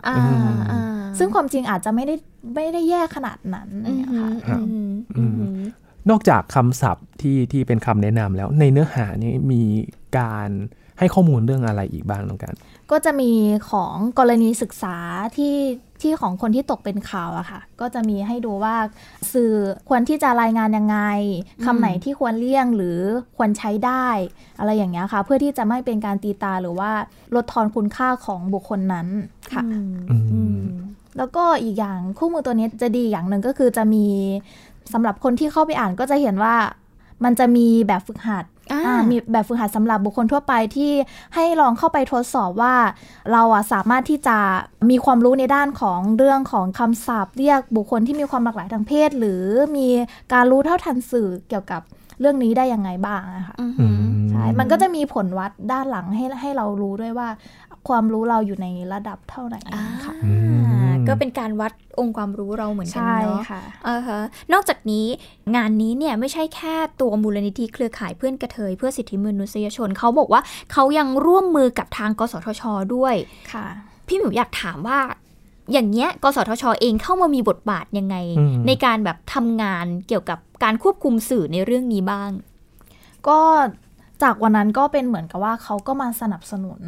ซึ่งความจริงอาจจะไม่ได้ไม่ได้แย่ขนาดนั้นนะคะนอกจากคำศัพท์ที่ที่เป็นคำแนะนำแล้วในเนื้อหานี้มีการให้ข้อมูลเรื่องอะไรอีกบ้างน้องกันก็จะมีของกรณีศึกษาที่ที่ของคนที่ตกเป็นข่าวอะค่ะก็จะมีให้ดูว่าสื่อควรที่จะรายงานยังไงคำไหนที่ควรเลี่ยงหรือควรใช้ได้อะไรอย่างเงี้ยค่ะเพื่อที่จะไม่เป็นการตีตาหรือว่าลดทอนคุณค่าของบุคคลนั้นค่ะแล้วก็อีกอย่างคู่มือตัวนี้จะดีอย่างหนึ่งก็คือจะมีสำหรับคนที่เข้าไปอ่านก็จะเห็นว่ามันจะมีแบบฝึกหัดมีแบบฝึกหัดสำหรับบุคคลทั่วไปที่ให้ลองเข้าไปทดสอบว่าเราอะสามารถที่จะมีความรู้ในด้านของเรื่องของคำศัพท์เรียกบุคคลที่มีความหลากหลายทางเพศหรือมีการรู้เท่าทันสื่อเกี่ยวกับเรื่องนี้ได้ยังไงบ้างนะคะใช่มันก็จะมีผลวัดด้านหลังให้ให้เรารู้ด้วยว่าความรู้เราอยู่ในระดับเท่าไหร่ค่ะก็เป็นการวัดองค์ความรู้เราเหมือนกันเนาะเออฮะนอกจากนี้งานนี้เนี่ยไม่ใช่แค่ตัวมูลนิธิเครือข่ายเพื่อนกระเทยเพื่อสิทธิมนุษยชนเขาบอกว่าเขายังร่วมมือกับทางกสทช.ด้วยค่ะพี่หมิวอยากถามว่าอย่างเงี้ยกสทช.เองเข้ามามีบทบาทยังไงในการแบบทำงานเกี่ยวกับการควบคุมสื่อในเรื่องนี้บ้างก็จากวันนั้นก็เป็นเหมือนกับว่าเขาก็มาสนับสนุน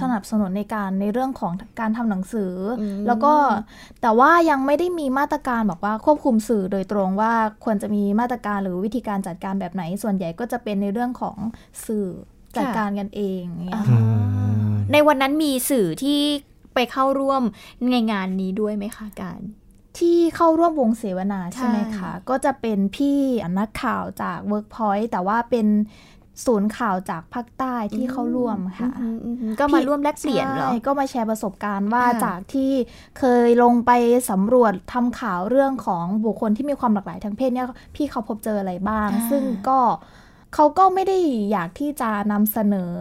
สนับสนุนในการในเรื่องของการทำหนังสือแล้วก็แต่ว่ายังไม่ได้มีมาตรการบอกว่าควบคุมสื่อโดยตรงว่าควรจะมีมาตรการหรือวิธีการจัดการแบบไหนส่วนใหญ่ก็จะเป็นในเรื่องของสื่อจัดการกันเองในวันนั้นมีสื่อที่ไปเข้าร่วมในงานนี้ด้วยไหมคะการที่เข้าร่วมวงเสวนาใช่ไหมคะก็จะเป็นพี่นักข่าวจาก Workpoint แต่ว่าเป็นศูนย์ข่าวจากภาคใต้ที่เข้าร่วมค่ะก็มาร่วมแลกเปลี่ยนเหรอก็มาแชร์ประสบการณ์ว่าจากที่เคยลงไปสำรวจทำข่าวเรื่องของบุคคลที่มีความหลากหลายทางเพศเนี่ยพี่เขาพบเจออะไรบ้างซึ่งก็เขาก็ไม่ได้อยากที่จะนำเสนอ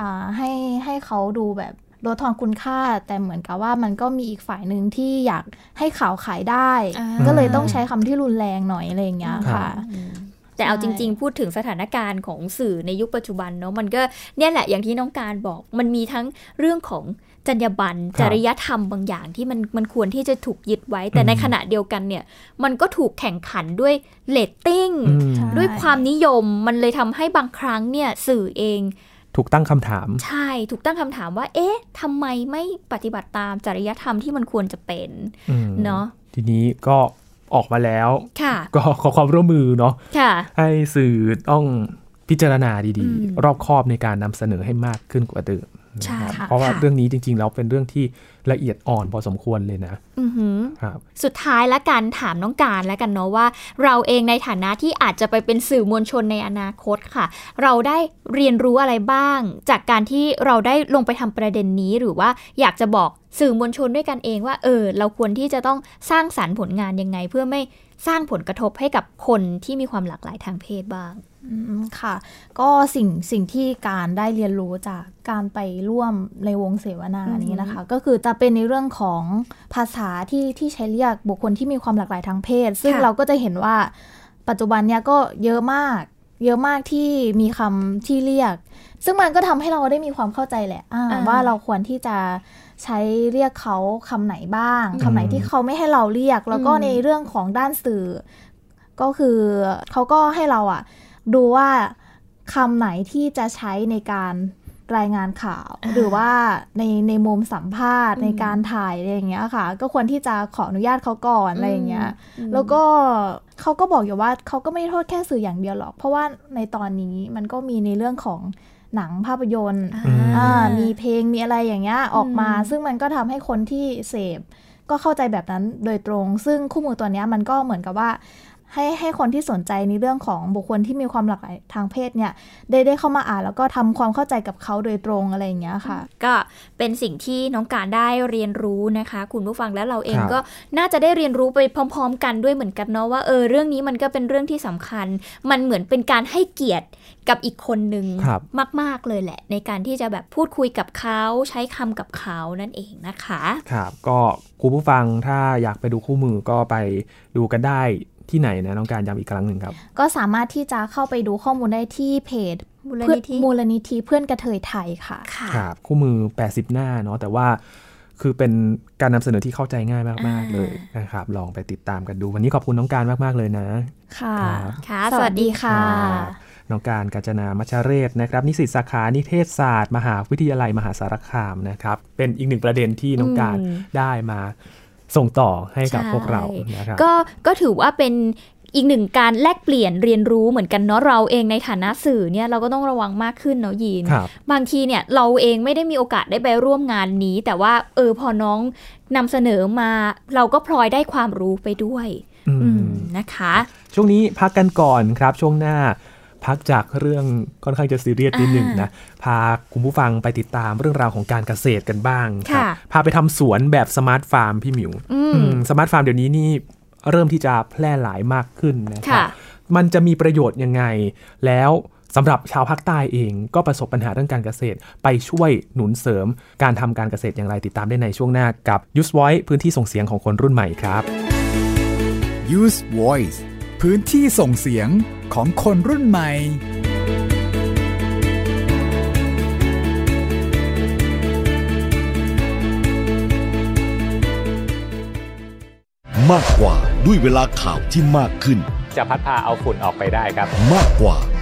อ่าให้ให้เขาดูแบบลดทอนคุณค่าแต่เหมือนกับว่ามันก็มีอีกฝ่ายหนึ่งที่อยากให้ข่าวขายได้ก็เลยต้องใช้คำที่รุนแรงหน่อยอะไรอย่างเงี้ยค่ะแต่เอาจริงๆพูดถึงสถานการณ์ของสื่อในยุคปัจจุบันเนาะมันก็เนี่ยแหละอย่างที่น้องการบอกมันมีทั้งเรื่องของจรรยาบรรณจริยธรรมบางอย่างที่มันมันควรที่จะถูกยึดไว้แต่ในขณะเดียวกันเนี่ยมันก็ถูกแข่งขันด้วยเรตติ้งด้วยความนิยมมันเลยทำให้บางครั้งเนี่ยสื่อเอง ถูกตั้งคำถามใช่ถูกตั้งคำถามว่าเอ๊ะทำไมไม่ปฏิบัติตามจริยธรรมที่มันควรจะเป็นเนาะทีนี้ก็ออกมาแล้วก็ขอความร่วมมือเนาะให้สื่อต้องพิจารณาดีๆรอบคอบในการนำเสนอให้มากขึ้นกว่าเดิมเพราะว่าเรื่องนี้จริงๆแล้วเป็นเรื่องที่ละเอียดอ่อนพอสมควรเลยนะสุดท้ายละกันถามน้องการละกันเนาะว่าเราเองในฐานะที่อาจจะไปเป็นสื่อมวลชนในอนาคตค่ะเราได้เรียนรู้อะไรบ้างจากการที่เราได้ลงไปทำประเด็นนี้หรือว่าอยากจะบอกสื่อมวลชนด้วยกันเองว่าเออเราควรที่จะต้องสร้างสรรค์ผลงานยังไงเพื่อไม่สร้างผลกระทบให้กับคนที่มีความหลากหลายทางเพศบ้างค่ะก็สิ่งสิ่งที่การได้เรียนรู้จากการไปร่วมในวงเสวนานี้นะคะก็คือจะเป็นในเรื่องของภาษาที่ที่ใช้เรียกบุคคลที่มีความหลากหลายทางเพศซึ่งเราก็จะเห็นว่าปัจจุบันเนี้ยก็เยอะมากเยอะมากที่มีคำที่เรียกซึ่งมันก็ทำให้เราได้มีความเข้าใจแหละว่าเราควรที่จะใช้เรียกเขาคำไหนบ้างคำไหนที่เขาไม่ให้เราเรียกแล้วก็ในเรื่องของด้านสื่อก็คือเขาก็ให้เราอ่ะดูว่าคำไหนที่จะใช้ในการรายงานข่าวหรือว่าในในมุมสัมภาษณ์ในการถ่ายอะไรอย่างเงี้ยค่ะก็ควรที่จะขออนุญาตเขาก่อนอะไรอย่างเงี้ยแล้วก็เขาก็บอกอยู่ว่าเขาก็ไม่โทษแค่สื่ออย่างเดียวหรอกเพราะว่าในตอนนี้มันก็มีในเรื่องของหนังภาพยนตร์มีเพลงมีอะไรอย่างเงี้ยออกมาซึ่งมันก็ทำให้คนที่เสพก็เข้าใจแบบนั้นโดยตรงซึ่งคู่มือตัวเนี้ยมันก็เหมือนกับว่าให้ให้คนที่สนใจในเรื่องของบุคคลที่มีความหลากหลายทางเพศเนี่ยได้ได้เข้ามาอ่านแล้วก็ทำความเข้าใจกับเขาโดยตรงอะไรอย่างเงี้ยค่ะก็เป็นสิ่งที่น้องการได้เรียนรู้นะคะคุณผู้ฟังและเราเองก็น่าจะได้เรียนรู้ไปพร้อมๆกันด้วยเหมือนกันเนาะว่าเออเรื่องนี้มันก็เป็นเรื่องที่สำคัญมันเหมือนเป็นการให้เกียรติกับอีกคนนึงมากๆเลยแหละในการที่จะแบบพูดคุยกับเขาใช้คำกับเขานั่นเองนะคะครับก็คุณผู้ฟังถ้าอยากไปดูคู่มือก็ไปดูกันได้ที่ไหนนะน้องการย้ำอีกครั้งหนึ่งครับก็สามารถที่จะเข้าไปดูข้อมูลได้ที่เพจมูลนิธิมูลนิธิเพื่อนกระเทยไทยค่ะครับคู่มือแปดสิบหน้าเนาะแต่ว่าคือเป็นการนำเสนอที่เข้าใจง่ายมากๆเลยนะครับลองไปติดตามกันดูวันนี้ขอบคุณน้องการมากๆเลยนะค่ะค่ะสวัสดีค่ะน้องการกาญจนามัชเรศนะครับนิสิตสาขานิเทศศาสตร์มหาวิทยาลัยมหาสารคามนะครับเป็นอีกหนึ่งประเด็นที่น้องการได้มาส่งต่อให้กับพวกเรานะครับก็ก็ถือว่าเป็นอีกหนึ่งการแลกเปลี่ยนเรียนรู้เหมือนกันเนาะเราเองในฐานะสื่อเนี่ยเราก็ต้องระวังมากขึ้นเนาะยีน บางทีเนี่ยเราเองไม่ได้มีโอกาสได้ไปร่วมงานนี้แต่ว่าเออพอน้องนำเสนอมาเราก็พลอยได้ความรู้ไปด้วยนะคะช่วงนี้พักกันก่อนครับช่วงหน้าพักจากเรื่องค่อนข้างจะซีเรียสนิดหนึ่งนะพาคุณผู้ฟังไปติดตามเรื่องราวของการเกษตรกันบ้างครับพาไปทำสวนแบบสมาร์ทฟาร์มพี่หมิวสมาร์ทฟาร์มเดี๋ยวนี้นี่เริ่มที่จะแพร่หลายมากขึ้นนะครับมันจะมีประโยชน์ยังไงแล้วสำหรับชาวภาคใต้เองก็ประสบปัญหาเรื่องการเกษตรไปช่วยหนุนเสริมการทำการเกษตรอย่างไรติดตามได้ในช่วงหน้ากับ Youth Voice พื้นที่ส่งเสียงของคนรุ่นใหม่ครับ Youth Voice พื้นที่ส่งเสียงของคนรุ่นใหม่มากกว่าด้วยเวลาข่าวที่มากขึ้นจะพัดพาเอาฝุ่นออกไปได้ครับมากกว่า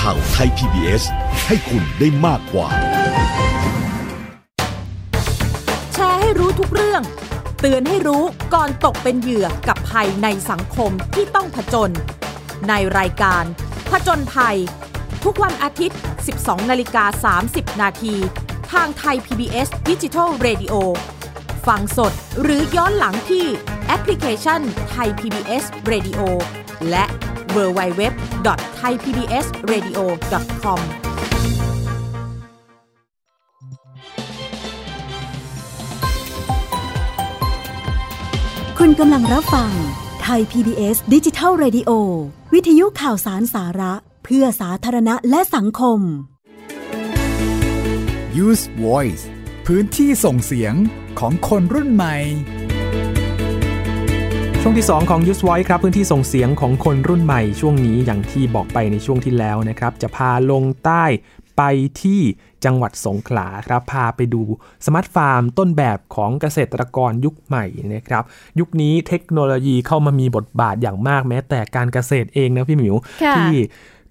ข่าวไทย พี บี เอส ให้คุณได้มากกว่าแชร์ให้รู้ทุกเรื่องเตือนให้รู้ก่อนตกเป็นเหยื่อกับภัยในสังคมที่ต้องผจญในรายการผจญภัยทุกวันอาทิตย์ สิบสองนาฬิกาสามสิบนาที ทางไทย พี บี เอส Digital Radio ฟังสดหรือย้อนหลังที่แอปพลิเคชันไทย พี บี เอส Radio และ ดับเบิลยู ดับเบิลยู ดับเบิลยู ดอท ไทย พี บี เอส เรดิโอ ดอท คอม คุณกำลังรับฟังไทย พี บี เอส Digital Radio วิทยุข่าวสารสาระเพื่อสาธารณะและสังคม Youth Voice พื้นที่ส่งเสียงของคนรุ่นใหม่ช่วงที่สองของ Youth Voice ครับพื้นที่ส่งเสียงของคนรุ่นใหม่ช่วงนี้อย่างที่บอกไปในช่วงที่แล้วนะครับจะพาลงใต้ไปที่จังหวัดสงขลาครับพาไปดูสมาร์ทฟาร์มต้นแบบของเกษตรกรยุคใหม่นะครับยุคนี้เทคโนโลยีเข้ามามีบทบาทอย่างมากแม้แต่การเกษตรเองนะพี่หมิวที่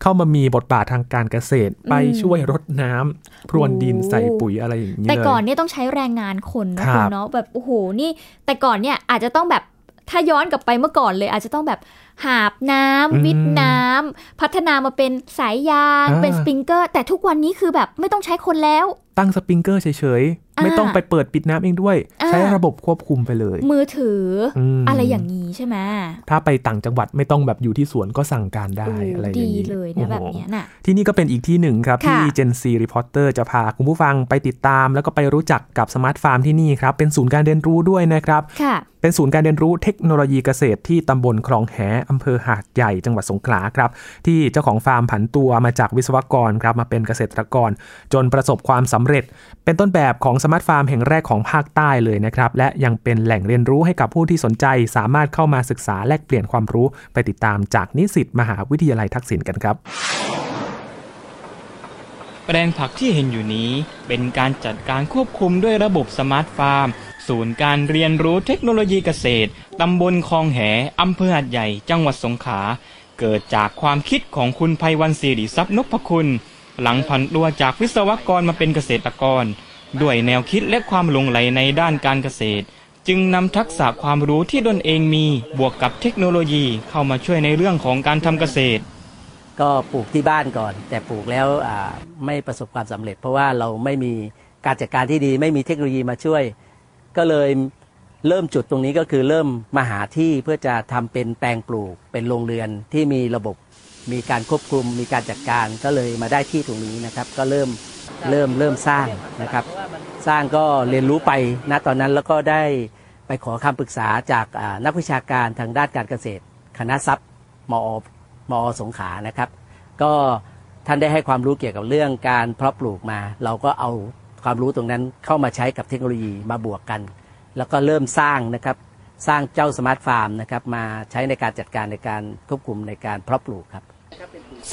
เข้ามามีบทบาททางการเกษตรไปช่วยรดน้ำพรวนดินใส่ปุ๋ยอะไรอย่างนี้เลยแต่ก่อนเนี่ยต้องใช้แรงงานคนนะคุณเนาะแบบโอ้โหนี่แต่ก่อนเนี่ยอาจจะต้องแบบถ้าย้อนกลับไปเมื่อก่อนเลยอาจจะต้องแบบหาบน้ำวิดน้ำพัฒนามาเป็นสายยางเป็นสปริงเกอร์แต่ทุกวันนี้คือแบบไม่ต้องใช้คนแล้วตั้งสปริงเกอร์เฉยๆไม่ต้องไปเปิดปิดน้ำเองด้วยใช้ระบบควบคุมไปเลยมือถือ อ, อะไรอย่างนี้ใช่ไหมถ้าไปต่างจังหวัดไม่ต้องแบบอยู่ที่สวนก็สั่งการได้ อ, อะไรอย่างนี้ดีเลยนะแบบนี้น่ะที่นี่ก็เป็นอีกที่หนึ่งครับที่ Gen Z Reporter จะพาคุณผู้ฟังไปติดตามแล้วก็ไปรู้จักกับสมาร์ทฟาร์มที่นี่ครับเป็นศูนย์การเรียนรู้ด้วยนะครับเป็นศูนย์การเรียนรู้เทคโนโลยีเกษตรที่ตำบลคลองแหอำเภอหาดใหญ่จังหวัดสงขลาครับที่เจ้าของฟาร์มผันตัวมาจากวิศวกรครับมาเป็นเกษตรกรจนประสบความสำเร็จเป็นต้นแบบของสมาร์ทฟาร์มแห่งแรกของภาคใต้เลยนะครับและยังเป็นแหล่งเรียนรู้ให้กับผู้ที่สนใจสามารถเข้ามาศึกษาแลกเปลี่ยนความรู้ไปติดตามจากนิสิตมหาวิทยาลัยทักษิณกันครับแปลงผักที่เห็นอยู่นี้เป็นการจัดการควบคุมด้วยระบบสมาร์ทฟาร์มศูนย์การเรียนรู้เทคโนโลยีเกษตรตำบลคลองแหอำเภอหาดใหญ่จังหวัดสงขลาเกิดจากความคิดของคุณไพวันศิริทรัพย์นพคุณหลังผันตัวจากวิศวกรมาเป็นเกษตรกรด้วยแนวคิดและความหลงใหลในด้านการเกษตรจึงนำทักษะความรู้ที่ตนเองมีบวกกับเทคโนโลยีเข้ามาช่วยในเรื่องของการทำเกษตรก็ปลูกที่บ้านก่อนแต่ปลูกแล้วไม่ประสบความสำเร็จเพราะว่าเราไม่มีการจัดการที่ดีไม่มีเทคโนโลยีมาช่วยก็เลยเริ่มจุดตรงนี้ก็คือเริ่มมาหาที่เพื่อจะทำเป็นแปลงปลูกเป็นโรงเรือนที่มีระบบมีการควบคุมมีการจัดการก็เลยมาได้ที่ตรงนี้นะครับก็เริ่มเริ่มเริ่มสร้างนะครับสร้างก็เรียนรู้ไปณตอนนั้นแล้วก็ได้ไปขอคำปรึกษาจากนักวิชาการทางด้านการเกษตรคณะทรัพย์มอมอสงขลานะครับก็ท่านได้ให้ความรู้เกี่ยวกับเรื่องการเพาะปลูกมาเราก็เอาความรู้ตรงนั้นเข้ามาใช้กับเทคโนโลยีมาบวกกันแล้วก็เริ่มสร้างนะครับสร้างเจ้าสมาร์ทฟาร์มนะครับมาใช้ในการจัดการในการควบคุมในการเพาะปลูกครับ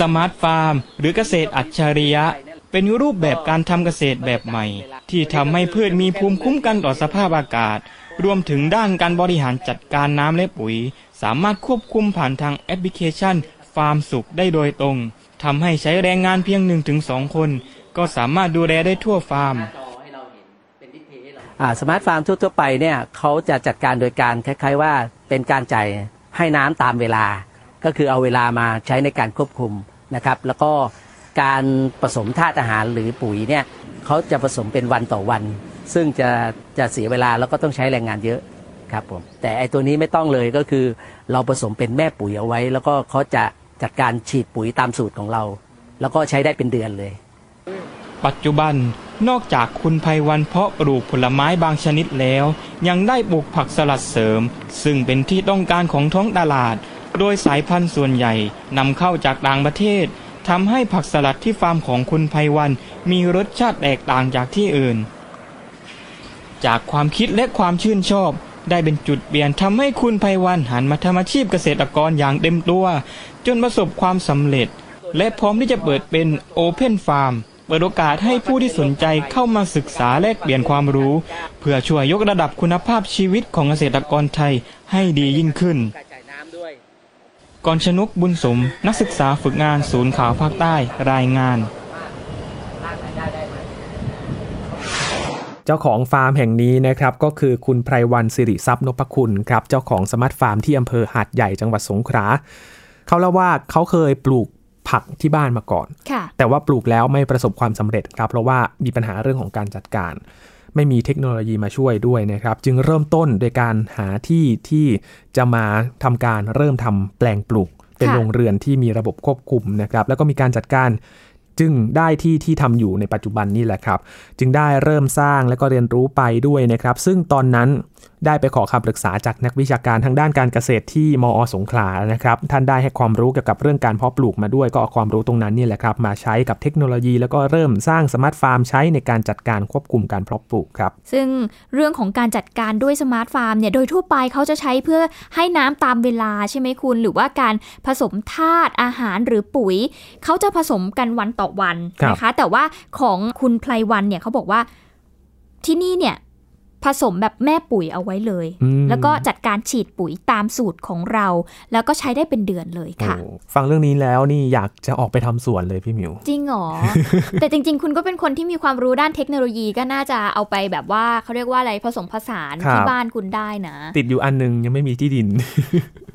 สมาร์ทฟาร์มหรือเกษตรอัจฉริยะเป็นรูปแบบการทำเกษตรแบบใหม่ที่ทำให้พืชมีภูมิคุ้มกันต่อสภาพอากาศรวมถึงด้านการบริหารจัดการน้ำและปุ๋ยสามารถควบคุมผ่านทางแอปพลิเคชันฟาร์มสุขได้โดยตรงทำให้ใช้แรงงานเพียง หนึ่งถึงสอง คนก็สามารถดูแลได้ทั่วฟาร์มสมาร์ทฟาร์มทั่วๆไปเนี่ยเขาจะจัดการโดยการคล้ายๆว่าเป็นการจ่ายให้น้ำตามเวลาก็คือเอาเวลามาใช้ในการควบคุมนะครับแล้วก็การผสมธาตุอาหารหรือปุ๋ยเนี่ยเขาจะผสมเป็นวันต่อวันซึ่งจะจะเสียเวลาแล้วก็ต้องใช้แรงงานเยอะครับผมแต่ไอ้ตัวนี้ไม่ต้องเลยก็คือเราผสมเป็นแม่ปุ๋ยเอาไว้แล้วก็เขาจะจัดการฉีดปุ๋ยตามสูตรของเราแล้วก็ใช้ได้เป็นเดือนเลยปัจจุบันนอกจากคุณไพวันเพาะปลูกผลไม้บางชนิดแล้วยังได้ปลูกผักสลัดเสริมซึ่งเป็นที่ต้องการของท้องตลาดโดยสายพันธุ์ส่วนใหญ่นำเข้าจากต่างประเทศทำให้ผักสลัดที่ฟาร์มของคุณไพวันมีรสชาติแตกต่างจากที่อื่นจากความคิดและความชื่นชอบได้เป็นจุดเปลี่ยนทำให้คุณไพวันหันมาทำอาชีพเกษตรกรอย่างเต็มตัวจนประสบความสำเร็จและพร้อมที่จะเปิดเป็นโอเพนฟาร์มเปิดโอกาสให้ผู้ที่สนใจเข้ามาศึกษาแลกเปลี่ยนความรู้เพื่อช่วยยกระดับคุณภาพชีวิตของเกษตรกรไทยให้ดียิ่งขึ้นกรชนกบุญสมนักศึกษาฝึกงานศูนย์ข่าวภาคใต้รายงานเจ้าของฟาร์มแห่งนี้นะครับก็คือคุณไพวันศิริทรัพย์นพคุณครับเจ้าของสมาร์ทฟาร์มที่อำเภอหาดใหญ่จังหวัดสงขลาเขาเล่าว่าเขาเคยปลูกผักที่บ้านมาก่อนแต่ว่าปลูกแล้วไม่ประสบความสำเร็จครับเพราะว่ามีปัญหาเรื่องของการจัดการไม่มีเทคโนโลยีมาช่วยด้วยนะครับจึงเริ่มต้นโดยการหาที่ที่จะมาทำการเริ่มทำแปลงปลูกเป็นโรงเรือนที่มีระบบควบคุมนะครับแล้วก็มีการจัดการจึงได้ที่ที่ทำอยู่ในปัจจุบันนี่แหละครับจึงได้เริ่มสร้างและก็เรียนรู้ไปด้วยนะครับซึ่งตอนนั้น ได้ไปขอคำปรึกษาจากนักวิชาการทางด้านการเกษตรที่มอ.สงขลานะครับท่านได้ให้ความรู้เกี่ยวกับเรื่องการเพาะปลูกมาด้วยก็เอาความรู้ตรงนั้นนี่แหละครับมาใช้กับเทคโนโลยีแล้วก็เริ่มสร้างสมาร์ทฟาร์มใช้ในการจัดการควบคุมการเพาะปลูกครับซึ่งเรื่องของการจัดการด้วยสมาร์ทฟาร์มเนี่ยโดยทั่วไปเขาจะใช้เพื่อให้น้ำตามเวลาใช่ไหมคุณหรือว่าการผสมธาตุอาหารหรือปุ๋ยเขาจะผสมกันวันต่อวันนะคะแต่ว่าของคุณไพลวันเนี่ยเขาบอกว่าที่นี่เนี่ยผสมแบบแม่ปุ๋ยเอาไว้เลยแล้วก็จัดการฉีดปุ๋ยตามสูตรของเราแล้วก็ใช้ได้เป็นเดือนเลยค่ะฟังเรื่องนี้แล้วนี่อยากจะออกไปทำสวนเลยพี่มิวจริงหรอ แต่จริงๆคุณก็เป็นคนที่มีความรู้ด้านเทคโนโลยีก็น่าจะเอาไปแบบว่าเขาเรียกว่าอะไรผสมผสานที่บ้านคุณได้นะติดอยู่อันนึงยังไม่มีที่ดิน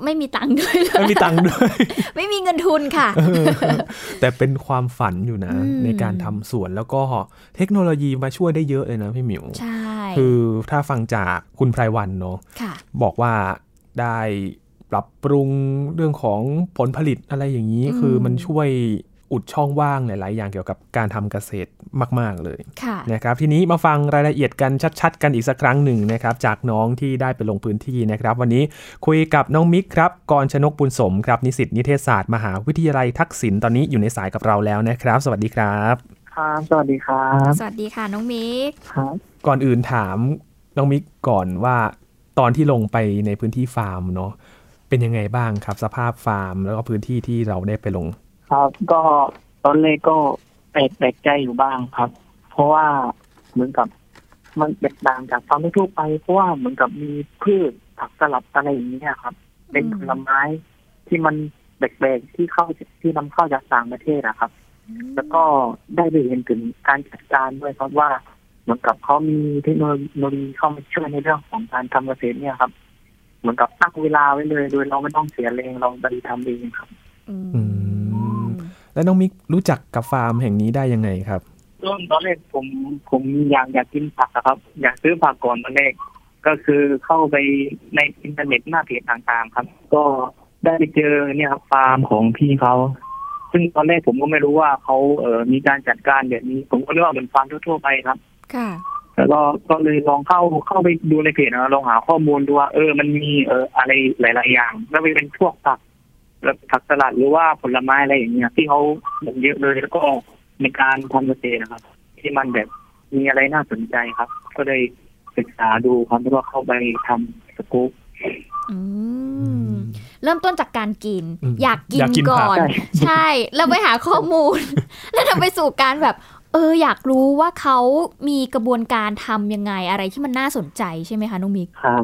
ไม่มีตังค์ด้วยไม่มีตังค์ด้วย ไม่มีเงินทุนค่ะ แต่เป็นความฝันอยู่นะในการทำสวนแล้วก็เทคโนโลยีมาช่วยได้เยอะเลยนะพี่มิวใช่คือถ้าฟังจากคุณไพรวันเนาะบอกว่าได้ปรับปรุงเรื่องของผลผลิตอะไรอย่างนี้คือมันช่วยอุดช่องว่างหลายๆอย่างเกี่ยวกับการทำเกษตรมากๆเลยนะครับทีนี้มาฟังรายละเอียดกันชัดๆกันอีกสักครั้งหนึ่งนะครับจากน้องที่ได้ไปลงพื้นที่นะครับวันนี้คุยกับน้องมิกครับกรชนกบุญสมครับนิสิตนิเทศศาสตร์มหาวิทยาลัยทักษิณตอนนี้อยู่ในสายกับเราแล้วนะครับสวัสดีครับครับสวัสดีครับสวัสดีค่ะน้องมิกครับก่อนอื่นถามน้องมิกก่อนว่าตอนที่ลงไปในพื้นที่ฟาร์มเนาะเป็นยังไงบ้างครับสภาพฟาร์มแล้วก็พื้นที่ที่เราได้ไปลงครับก็ตอนแรกก็แปลกใจอยู่บ้างครับเพราะว่าเหมือนกับมันแตกต่างจากฟาร์มทั่วไปเพราะว่าเหมือนกับมีพืชผักสลับอะไรอย่างนี้ครับเป็นผลไม้ที่มันแปลกๆที่เข้าที่นำเข้าจากต่างประเทศนะครับแล้วก็ได้ไปเห็นถึงการจัดการด้วยครับว่าเหมือนกับเขามีเทคโนโลยีเข้ามาช่วยในเรื่องของการทำเกษตรเนี่ยครับเหมือนกับตั้งเวลาไว้เลยโดยเราไม่ต้องเสียแรงเราไปทำเองครับแล้วน้องมิกรู้จักกับฟาร์มแห่งนี้ได้ยังไงครับตอนแรกผมผมอยากอยากกินผักครับอยากซื้อผักก่อนตอนแรกก็คือเข้าไปในอินเทอร์เน็ตหน้าเพจต่างๆครับก็ได้ไปเจอเนี่ยครับฟาร์มของพี่เขาซึ่งตอนแรกผมก็ไม่รู้ว่าเขาเอ่อมีการจัดการแบบนี้ผมก็เรียกว่าเป็นฟาร์มทั่วๆไปครับค่ะแล้วก็เลยลองเข้าเข้าไปดูในเพจนะลองหาข้อมูลดูว่าเออมันมีเอออะไรหลายๆอย่างแล้วมีเป็นพวกผักผักสลัดหรือว่าผลไม้อะไรอย่างเงี้ยที่เขาเยอะเลยแล้วก็ในการทำเกษตรนะครับที่มันแบบมีอะไรน่าสนใจครับก็เลยศึกษาดูความที่ว่าเข้าไปทำสกู๊ปเริ่มต้นจากการกินอยากกินก่อนใช่แล้วไปหาข้อมูล แล้วทำไปสู่การแบบเอออยากรู้ว่าเขามีกระบวนการทำยังไงอะไรที่มันน่าสนใจใช่ไหมคะน้องมิกครับ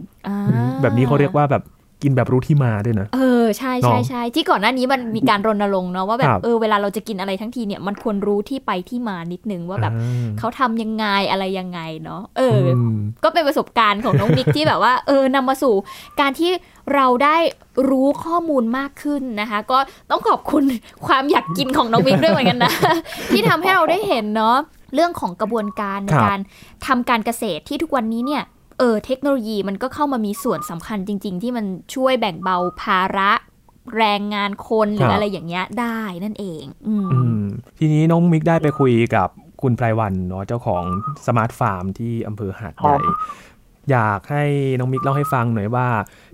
แบบนี้เขาเรียกว่าแบบกินแบบรู้ที่มาด้วยนะเออใช่ใช่ที่ก่อนหน้านี้มันมีการรณรงค์เนาะว่าแบบเออเวลาเราจะกินอะไรทั้งทีเนี่ยมันควรรู้ที่ไปที่มานิดนึงว่าแบบเขาทำยังไงอะไรยังไงเนาะเออก็เป็นประสบการณ์ของน้องมิกที่แบบว่าเออนำมาสู่การที่เราได้รู้ข้อมูลมากขึ้นนะคะก็ต้องขอบคุณความอยากกินของน้องมิกด้วยเหมือนกันนะที่ทำให้เราได้เห็นเนาะเรื่องของกระบวนการในการทำการเกษตรที่ทุกวันนี้เนี่ยเออเทคโนโลยีมันก็เข้ามามีส่วนสำคัญจริงๆที่มันช่วยแบ่งเบาภาระแรงงานคนหรืออะไรอย่างเงี้ยได้นั่นเองอืมทีนี้น้องมิกได้ไปคุยกับคุณไพรวันเนาะเจ้าของสมาร์ทฟาร์มที่อำเภอหาดใหญ่อยากให้น้องมิกเล่าให้ฟังหน่อยว่า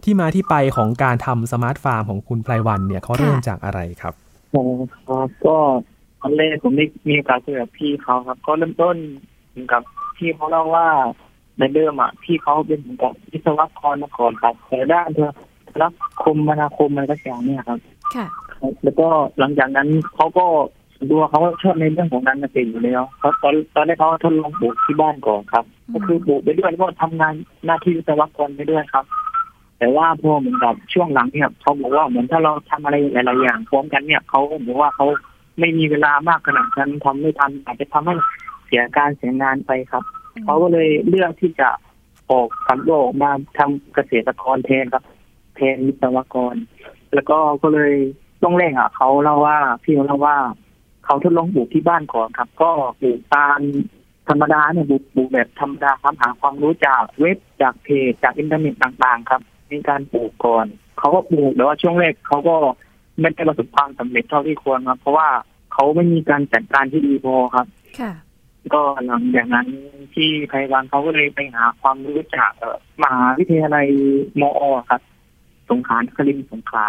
ที่มาที่ไปของการทำสมาร์ทฟาร์มของคุณไพรวันเนี่ยเขาเริ่มจากอะไรครับก็ตอนแรกผมมีโอกาสคุยกับพี่เขาครับก็เริ่มต้นกับพี่เขาเล่าว่าในเริ่มอ่ะพี่เขาเป็นเหมือนกับวิศวกรมาก่อนครับแต่ด้านเรื่องรับคมมนาคมอะไรก็อย่างนี้ครับค่ะแล้วก็หลังจากนั้นเขาก็ดูเขาชอบในเรื่องของการเกษตรอยู่แล้วเขาตอนตอนแรกเขาทดลองปลูกที่บ้านก่อนครับก็คือปลูกไปด้วยแล้วก็ทำงานหน้าที่วิศวกรไปด้วยครับแต่ว่าพอเหมือนกับช่วงหลังเนี่ยเขาบอกว่าเหมือนถ้าเราทำอะไรหลายๆอย่างพร้อมกันเนี่ยเขาบอกว่าเขาไม่มีเวลามากขนาดนั้นทำไม่ทันอาจจะทำให้เสียการเสียงานไปครับเขาก็เลยเลือกที่จะออกสำรวจมาทำเกษตรกรแทนครับแทนวิศวกรแล้วก็ก็เลยต้องแรกอ่ะเขาเล่าว่าพี่เขาเล่าว่าเขาทดลองปลูกที่บ้านก่อนครับก็ปลูกตามธรรมดาเนี่ยปลูกปลูกแบบธรรมดาครับหาความรู้จากเว็บจากเพจจากอินเทอร์เน็ตต่างๆครับมีการปลูกก่อนเขาก็ปลูกแต่ว่าช่วงแรกเขาก็ไม่ได้ประสบความสำเร็จเท่าที่ควรครับเพราะว่าเขาไม่มีการจัดการที่ดีพอครับ ก็หลังจากนั้นที่ไพวันเขาก็เลยไปหาความรู้จากมหาวิทยาลัยมอครับสงขลานครินทร์สงขลา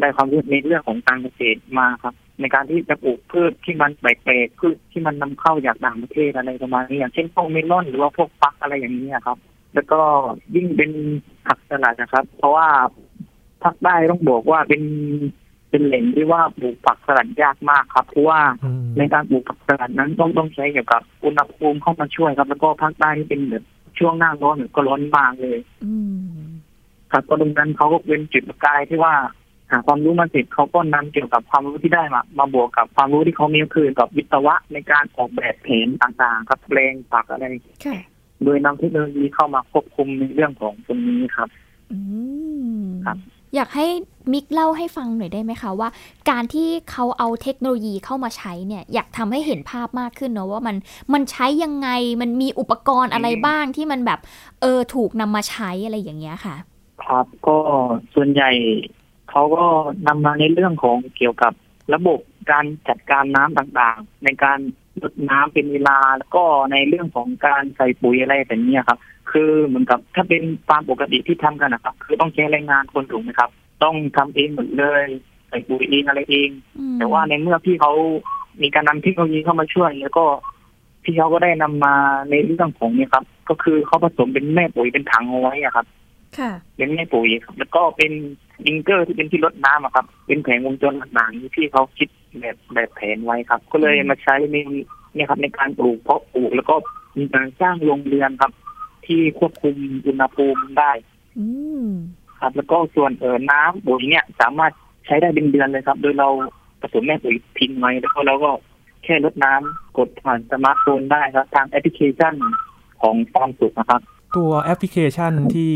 ได้ความรู้ในเรื่องของการเกษตรมาครับในการที่จะปลูกพืชที่มันแปลกๆพืชที่มันนำเข้าจากต่างประเทศอะไรประมาณนี้อย่างเช่นพวกเมลอนหรือว่าพวกฟักอะไรอย่างนี้ครับแล้วก็ยิ่งเป็นผักสลัดนะครับเพราะว่าภาคใต้ต้องบอกว่าเป็นเป็นแหล่งที่ว่าปลูกผักสลัดยากมากครับเพราะว่าในการปลูกผักสลัดนั้นต้องต้องใช้เกี่ยวกับอุณหภูมิเข้ามาช่วยครับแล้วก็ภาคใต้ที่เป็นแบบช่วงหน้าร้อนก็ร้อนมากเลยครับก็ดังนั้นเขาก็เป็นจุดประกายที่ว่าหาความรู้มาเสร็จเขาก็นำเกี่ยวกับความรู้ที่ได้มามาบวกกับความรู้ที่เขามีคือกับวิศวะในการออกแบบแผนต่างๆครับแปลงผักอะไรโดยนำเทคโนโลยีเข้ามาควบคุมในเรื่องของตรงนี้ครับอืมครับอยากให้มิกเล่าให้ฟังหน่อยได้ไหมคะว่าการที่เขาเอาเทคโนโลยีเข้ามาใช้เนี่ยอยากทำให้เห็นภาพมากขึ้นเนาะว่ามันมันใช้ยังไงมันมีอุปกรณ์อะไรบ้างที่มันแบบเออถูกนำมาใช้อะไรอย่างเงี้ยค่ะครับก็ส่วนใหญ่เขาก็นำมาในเรื่องของเกี่ยวกับระบบการจัดการน้ำต่างๆในการลดน้ำเป็นเวลาแล้วก็ในเรื่องของการใส่ปุ๋ยอะไรแบบนี้ครับคือเหมือนกับถ้าเป็นฟาร์มปกติที่ทำกันนะครับคือต้องใช้แรงงานคนถูกไหมครับต้องทำเองหมดเลยใส่ปุ๋ยเองอะไรเองแต่ว่าในเมื่อพี่เขามีการนำเทคโนโลยีเข้ามาช่วยแล้วก็พี่เขาก็ได้นำมาในเรื่องของนี้ครับก็คือเขาผสมเป็นแม่ปุ๋ยเป็นถังเอาไว้อะครับค่ะเป็นแม่ปุ๋ยครับแล้วก็เป็นดิงเกอร์ที่เป็นที่รดน้ำครับเป็นแผงวงจรต่างๆที่พี่เขาคิดแบบแบบแผนไว้ครับก็เลยมาใช้ในนี่ครับในการปลูกเพาะปลูกแล้วก็มีการสร้างโรงเรือนครับที่ควบคุมอุณหภูมิได้ครับแล้วก็ส่วนเอ่อน้ำปุ๋ยเนี่ยสามารถใช้ได้เป็นเดือนเลยครับโดยเราผสมแม่ปุ๋ยทิ้งไว้แล้วก็เราก็แค่ลดน้ำกดผ่านสมาร์ทโฟนได้ครับทางแอปพลิเคชันของฟาร์มสุขนะครับตัวแอปพลิเคชันที่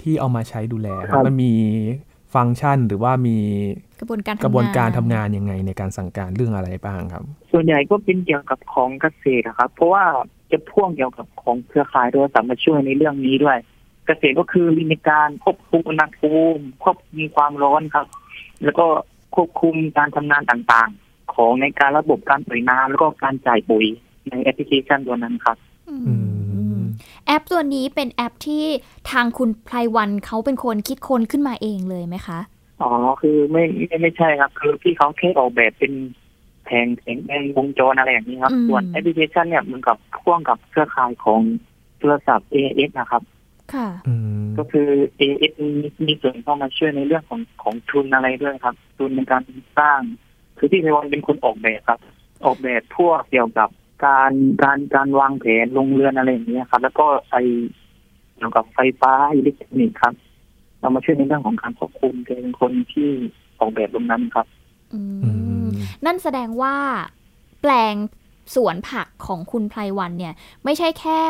ที่เอามาใช้ดูแลครับมันมีฟังก์ชันหรือว่ามีกระบวนการกระบวนการทำงานยังไงในการสั่งการเรื่องอะไรบ้างครับส่วนใหญ่ก็เป็นเกี่ยวกับของเกษตรครับเพราะว่าจะพ่วงเกี่ยวกับของเครือข่ายโทรศัพท์มาช่วยในเรื่องนี้ด้วยเกษตรก็คือมีการควบคุมอุณหภูมิควบคุมความร้อนครับแล้วก็ควบคุมการทำงานต่างๆของในการระบบการปล่อยน้ำแล้วก็การจ่ายปุ๋ยในแอปพลิเคชันตัวนั้นครับแอปตัวนี้เป็นแอปที่ทางคุณไพรวันเขาเป็นคนคิดคนขึ้นมาเองเลยไหมคะอ๋อคือไม่ไม่ใช่ครับคือพี่เขาแค่ออกแบบเป็นแผงแผงแผงวงจรอะไรอย่างนี้ครับส่วนแอปพลิเคชันเนี่ยมันกับพ่วงกับเครือข่ายของโทรศัพท์ เอ เอส นะครับค่ะก็คือ เอ เอส มีส่วนเข้ามาช่วยในเรื่องของของทุนอะไรด้วยครับทุนในการสร้างคือที่ไพวันเป็นคนออกแบบครับออกแบบพวกเกี่ยวกับการการการวางแผนลงเรือนอะไรอย่างนี้ครับแล้วก็ไอเกี่ยวกับไฟฟ้าอิเล็กทรอนิกส์ครับเรามาช่วยในเรื่องของการควบคุมเป็นคนที่ออกแบบตรงนั้นครับนั่นแสดงว่าแปลงสวนผักของคุณไพรวันเนี่ยไม่ใช่แค่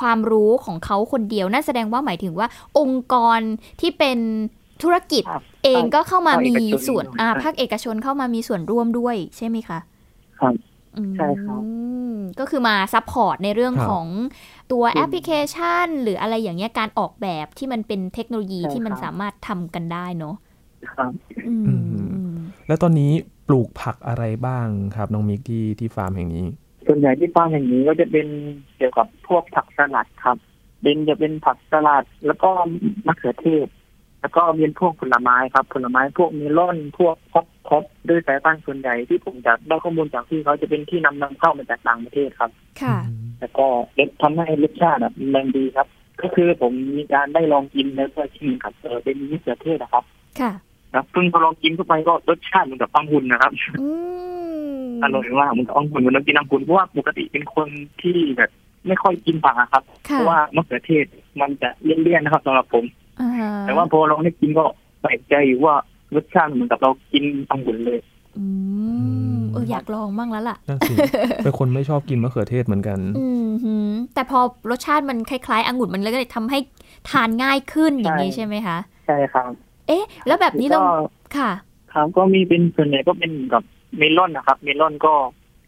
ความรู้ของเขาคนเดียวนั่นแสดงว่าหมายถึงว่าองค์กรที่เป็นธุรกิจเองก็เข้ามามีส่วนอ่าภาคเอกชนเข้ามามีส่วนร่วมด้วยใช่ไหมคะครับใช่ครับก็คือมาซัพพอร์ตในเรื่องของตัวแอปพลิเคชันหรืออะไรอย่างเงี้ยการออกแบบที่มันเป็นเทคโนโลยีที่มันสามารถทำกันได้เนาะครับแล้วตอนนี้ปลูกผักอะไรบ้างครับน้องมิกกี้ที่ฟาร์มแห่งนี้ส่วนใหญ่ที่ฟาร์มแห่งนี้ก็จะเป็นเกี่ยวกับพวกผักสลัดครับเป็นจะเป็นผักสลัดแล้วก็มะเขือเทศแล้วก็เป็นพวกผลไม้ครับผลไม้พวกเมลอนพวกครบครบด้วยสายพันธุ์ส่วนใหญ่ที่ผมจะได้ข้อมูลจากที่เขาจะเป็นที่นำนำเข้ามาจากต่างประเทศครับค่ะแล้วก็เล็กทำให้รสชาติมันดีครับก็คือผมมีการได้ลองกินแล้วก็ชิมกับเออเป็นมะเขือเทศนะครับค่ะครับเพิ่งพอลองกินเข้าไปก็รสชาติเหมือนกับองุ่นนะครับอร่อยมากเหมือนกับองุ่นเหมือนกินองุ่นเพราะว่าปกติเป็นคนที่แบบไม่ค่อยกินผักครับเพราะว่ามะเขือเทศมันจะเลี่ยนๆนะครับสำหรับผมแต่ว่าพอลองได้กินก็แปลกใจว่ารสชาติเหมือนกับเรากินองุ่นเลยอืมเอออยากลองบ้างแล้วล่ะเป็นคนไม่ชอบกินมะเขือเทศเหมือนกันอืมแต่พอรสชาติมันคล้ายๆองุ่นมันเลยทำให้ทานง่ายขึ้นอย่างนี้ใช่ไหมคะใช่ครับเอ๊ะแล้วแบบนี้เราค่ะครับก็มีเป็นส่วนใหญ่ก็เป็นกับเมลอนนะครับเมลอนก็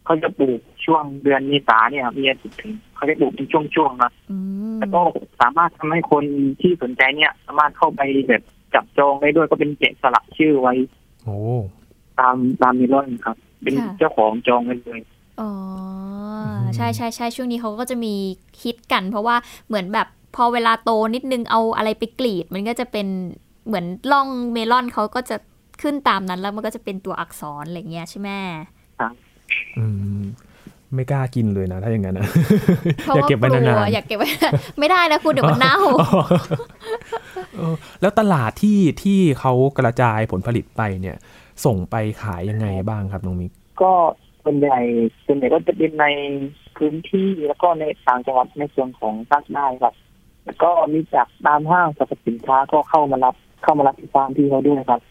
เขาจะปลูกช่วงเดือนเมษาเนี่ยครับเดือนถึงเขาจะปลูกเป็นช่วงๆนะแล้วก็สามารถทำให้คนที่สนใจเนี่ยสามารถเข้าไปแบบจับจองได้ด้วยก็เป็นแกะสลักชื่อไว้โอ้ตามตามเมลอนครับเป็นเจ้าของจองกันเลย อ๋อใช่ใช่ใช่ช่วงนี้เขาก็จะมีฮิตกันเพราะว่าเหมือนแบบพอเวลาโตนิดนึงเอาอะไรไปกรีดมันก็จะเป็นเหมือนล่องเมลอนเขาก็จะขึ้นตามนั้นแล้วมันก็จะเป็นตัวอักษรอะไรเงี้ยใช่ไหมครับอืมไม่กล้ากินเลยนะถ้าอย่างนั้นนะอยากเก็บไว้นานๆอยากเก็บไว้ไม่ได้นะคุณเดี๋ยวมันเน่าแล้วตลาดที่ที่เขากระจายผลผลิตไปเนี่ยส่งไปขายยังไงบ้างครับน้องมิกก็ส่วนใหญ่ส่วนใหญ่ก็จะเป็นในพื้นที่แล้วก็ในต่างจังหวัดในส่วนของภาคใต้ครับแล้วก็มีจากตามห้างสรรพสินค้าก็เข้ามารับเข้ามารับที่ฟาร์มที่เขาด้วยครับ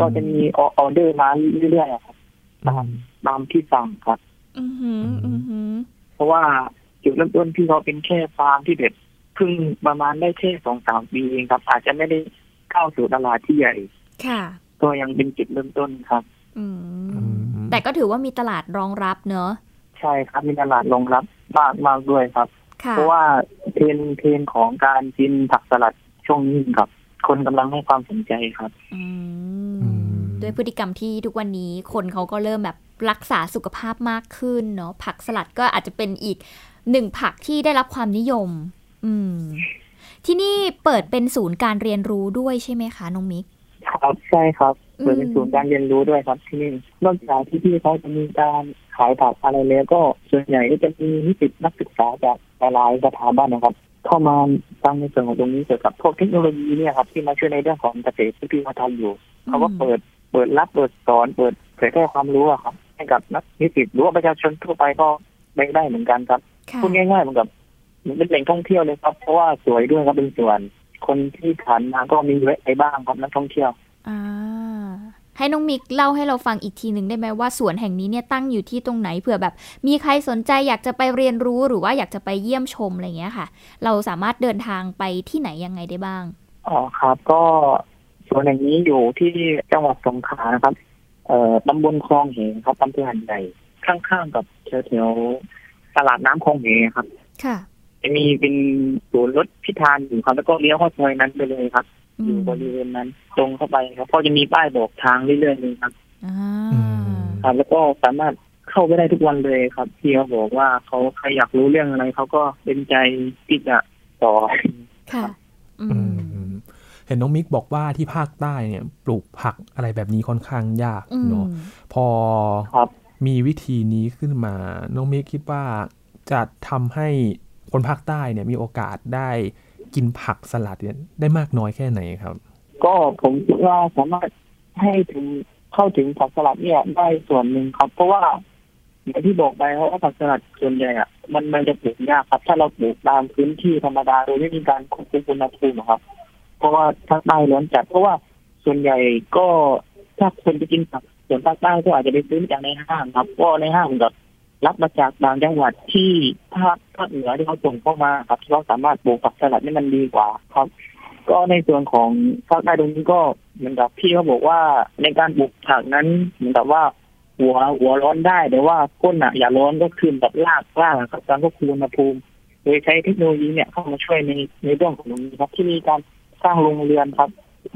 ก็จะมีออเดอร์มาเรื่อยๆครับตามตามที่สั่งครับเพราะว่าจุดเริ่มต้นพี่เขาเป็นแค่ฟาร์มที่เด็ดเพิ่งประมาณได้แค่ สองถึงสาม ปีเองครับอาจจะไม่ได้เข้าสู่ตลาดที่ใหญ่ค่ะก็ยังเป็นจุดเริ่มต้นครับแต่ก็ถือว่ามีตลาดรองรับเนอะใช่ครับมีตลาดรองรับมากมากด้วยครับเพราะว่าเทรนเทรนของการกินผักสลัดช่วงนี้ครับคนกำลังให้ความสนใจครับด้วยพฤติกรรมที่ทุกวันนี้คนเขาก็เริ่มแบบรักษาสุขภาพมากขึ้นเนาะผักสลัดก็อาจจะเป็นอีกหนึ่งผักที่ได้รับความนิยมอืมที่นี่เปิดเป็นศูนย์การเรียนรู้ด้วยใช่ไหมคะน้องมิกครับใช่ครับเปิดเป็นศูนย์การเรียนรู้ด้วยครับที่นี่นอกจากที่พี่เขาจะมีการขายผักอะไรแล้วก็ส่วนใหญ่ก็จะมีนิสิตนักศึกษาจากหลายสถาบันนะครับเข้ามาตั้งในส่วนของตรงนี้เกี่ยวกับพวกเทคโนโลยีเนี่ยครับที่มาช่วยในเรื่องของเกษตรที่พี่เขาทำอยู่เขาก็เปิดเปิดรับเปิดสอนเปิดเผยแพร่ความรู้ครับให้กับนักนิสิตหรือว่าประชาชนทั่วไปก็ไม่ได้เหมือนกันครับพูดง่ายๆเหมือนกับมันเป็นแหล่งท่องเที่ยวเลยครับเพราะว่าสวยด้วยครับเป็นส่วนคนที่ผ่านมาก็มีแวะไปบ้างครับนักท่องเที่ยวอ่าให้น้องมิกเล่าให้เราฟังอีกทีนึงได้ไหมว่าสวนแห่งนี้เนี่ยตั้งอยู่ที่ตรงไหนเผื่อแบบมีใครสนใจอยากจะไปเรียนรู้หรือว่าอยากจะไปเยี่ยมชมอะไรเงี้ยค่ะเราสามารถเดินทางไปที่ไหนยังไงได้บ้างอ๋อครับก็สวนแห่งนี้อยู่ที่จังหวัดสงขลานะครับเอ่อตำบลคลองเหงครับอำเภอหันใหญ่ข้างๆกับแถวๆตลาดน้ำคลองเหงครับค่ะจะมีเป็นศูนย์รถพิธานอยู่ครับแล้วก็เลี้ยวเข้าซอยนั้นไปเลยครับอยู่บริเวณนั้นตรงเข้าไปครับก็จะมีป้ายบอกทางเรื่อยๆเลยครับอ่าครับแล้วก็สามารถเข้าไปได้ทุกวันเลยครับพี่เขาบอกว่าเขาใครอยากรู้เรื่องอะไรเขาก็เป็นใจที่จะสอนค่ะอืมเห็นน้องมิกบอกว่าที่ภาคใต้เนี่ยปลูกผักอะไรแบบนี้ค่อนข้างยากเนาะพอมีวิธีนี้ขึ้นมาน้องมิกคิดว่าจะทำให้คนภาคใต้เนี่ยมีโอกาสได้กินผักสลัดได้มากน้อยแค่ไหนครับก็ผมคิดว่าสามารถให้ถึงเข้าถึงผักสลัดเนี่ยได้ส่วนหนึ่งครับเพราะว่าอย่างที่บอกไปว่าผักสลัดส่วนใหญ่อะมันมันจะปลูกยากครับถ้าเราปลูกตามพื้นที่ธรรมดาโดยไม่มีการควบคุมอุณหภูมิครับเพราะว่าภาคใต้ร้อนจัดเพราะว่าส่วนใหญ่ก็ถ้าคนไปกินผักส่วนภาคใต้ก็อาจจะไปซื้อจากในห้างครับก็ในห้างแบบรับมาจากบางจังหวัดที่ภาคภาคเหนือที่เขาส่งเข้ามาครับที่เขาสามารถปลูกผักสลัดนี่มันดีกว่าครับก็ในส่วนของภาคใต้ตรงนี้ก็เหมือนกับพี่เขาบอกว่าในการปลูกผักนั้นเหมือนกับว่าหัวหัวร้อนได้แต่ว่าก้นอ่ะอย่าร้อนก็คือแบบลากลากครับการควบคุมอุณหภูมิโดยใช้เทคโนโลยีเนี่ยเข้ามาช่วยในในเรื่องของตรงนี้ครับที่มีการสร้างโรงเรือนครับ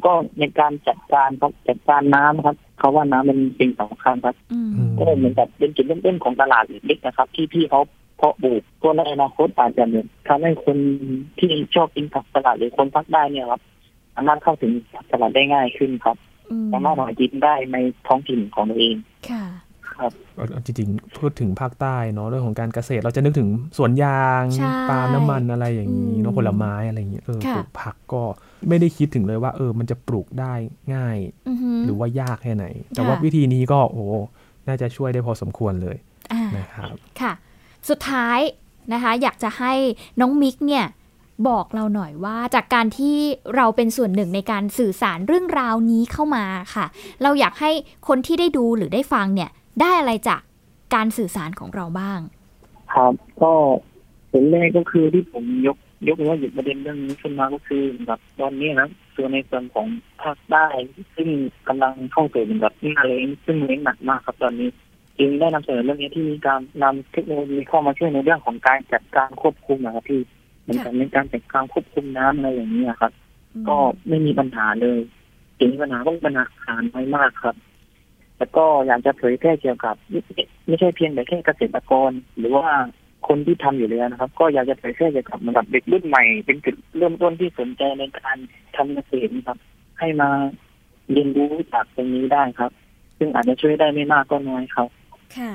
ก็ในการจัดการครับจัดการน้ำครับเขาว่าน้ำเป็นสิ่งสำคัญครับก็เหมือนกับเป็นจุดเริ่มต้นของตลาดเล็กๆนะครับที่พี่เขาเพาะปลูกตัวในอนาคตอาจจะเนี่ยทำให้คนที่ชอบกินผักสลัดหรือคนภาคใต้เนี่ยครับสามารถเข้าถึงผักสลัดได้ง่ายขึ้นครับสามารถหากินได้ในท้องถิ่นของตัวเองค่ะครับจริงๆพูดถึงภาคใต้เนาะเรื่องของการเกษตรเราจะนึกถึงสวนยางปาล์มน้ำมันอะไรอย่างนี้เนาะผลไม้อะไรอย่างเงี้ยเออปลูกผักก็ไม่ได้คิดถึงเลยว่าเออมันจะปลูกได้ง่ายหรือว่ายากแค่ไหนแต่ว่าวิธีนี้ก็โอ้น่าจะช่วยได้พอสมควรเลยนะครับค่ะสุดท้ายนะคะอยากจะให้น้องมิกเนี่ยบอกเราหน่อยว่าจากการที่เราเป็นส่วนหนึ่งในการสื่อสารเรื่องราวนี้เข้ามาค่ะเราอยากให้คนที่ได้ดูหรือได้ฟังเนี่ยได้อะไรจากการสื่อสารของเราบ้างครับก็ส่วนแรกก็คือที่ผมยกยกว่าหยิบประเด็นเรื่องนี้ขึ้นมาก็คือแบบตอนนี้นะส่วนในส่วนของภาคใต้ซึ่งกำลังเข้าสู่แบบหน้าแล้งซึ่งแล้งหนักมากครับตอนนี้จึงได้นำเสนอเรื่องนี้ที่มีการนำเทคโนโลยีเข้ามาช่วยในเรื่องของการจัดการควบคุมนะครับที่เป็นการในการจัดการควบคุมน้ำอะไรอย่างนี้ครับก็ไม่มีปัญหาเลยถึงปัญหาก็ปัญหาหายไปมากครับ แต่ก็อยากจะเผยแพร่เกี่ยวกับไม่ใช่เพียงแต่แค่เกษตรกรหรือว่าคนที่ทำอยู่แล้วนะครับก็อยากจะเผยแพร่เกี่ยวกับเหมือนกับเด็กรุ่นใหม่เป็นจุดเริ่มต้นที่สนใจในการทำเกษตรนะครับให้มาเรียนรู้จากตรงนี้ได้ครับซึ่งอาจจะช่วยได้ไม่มากก็น้อยครับค่ะ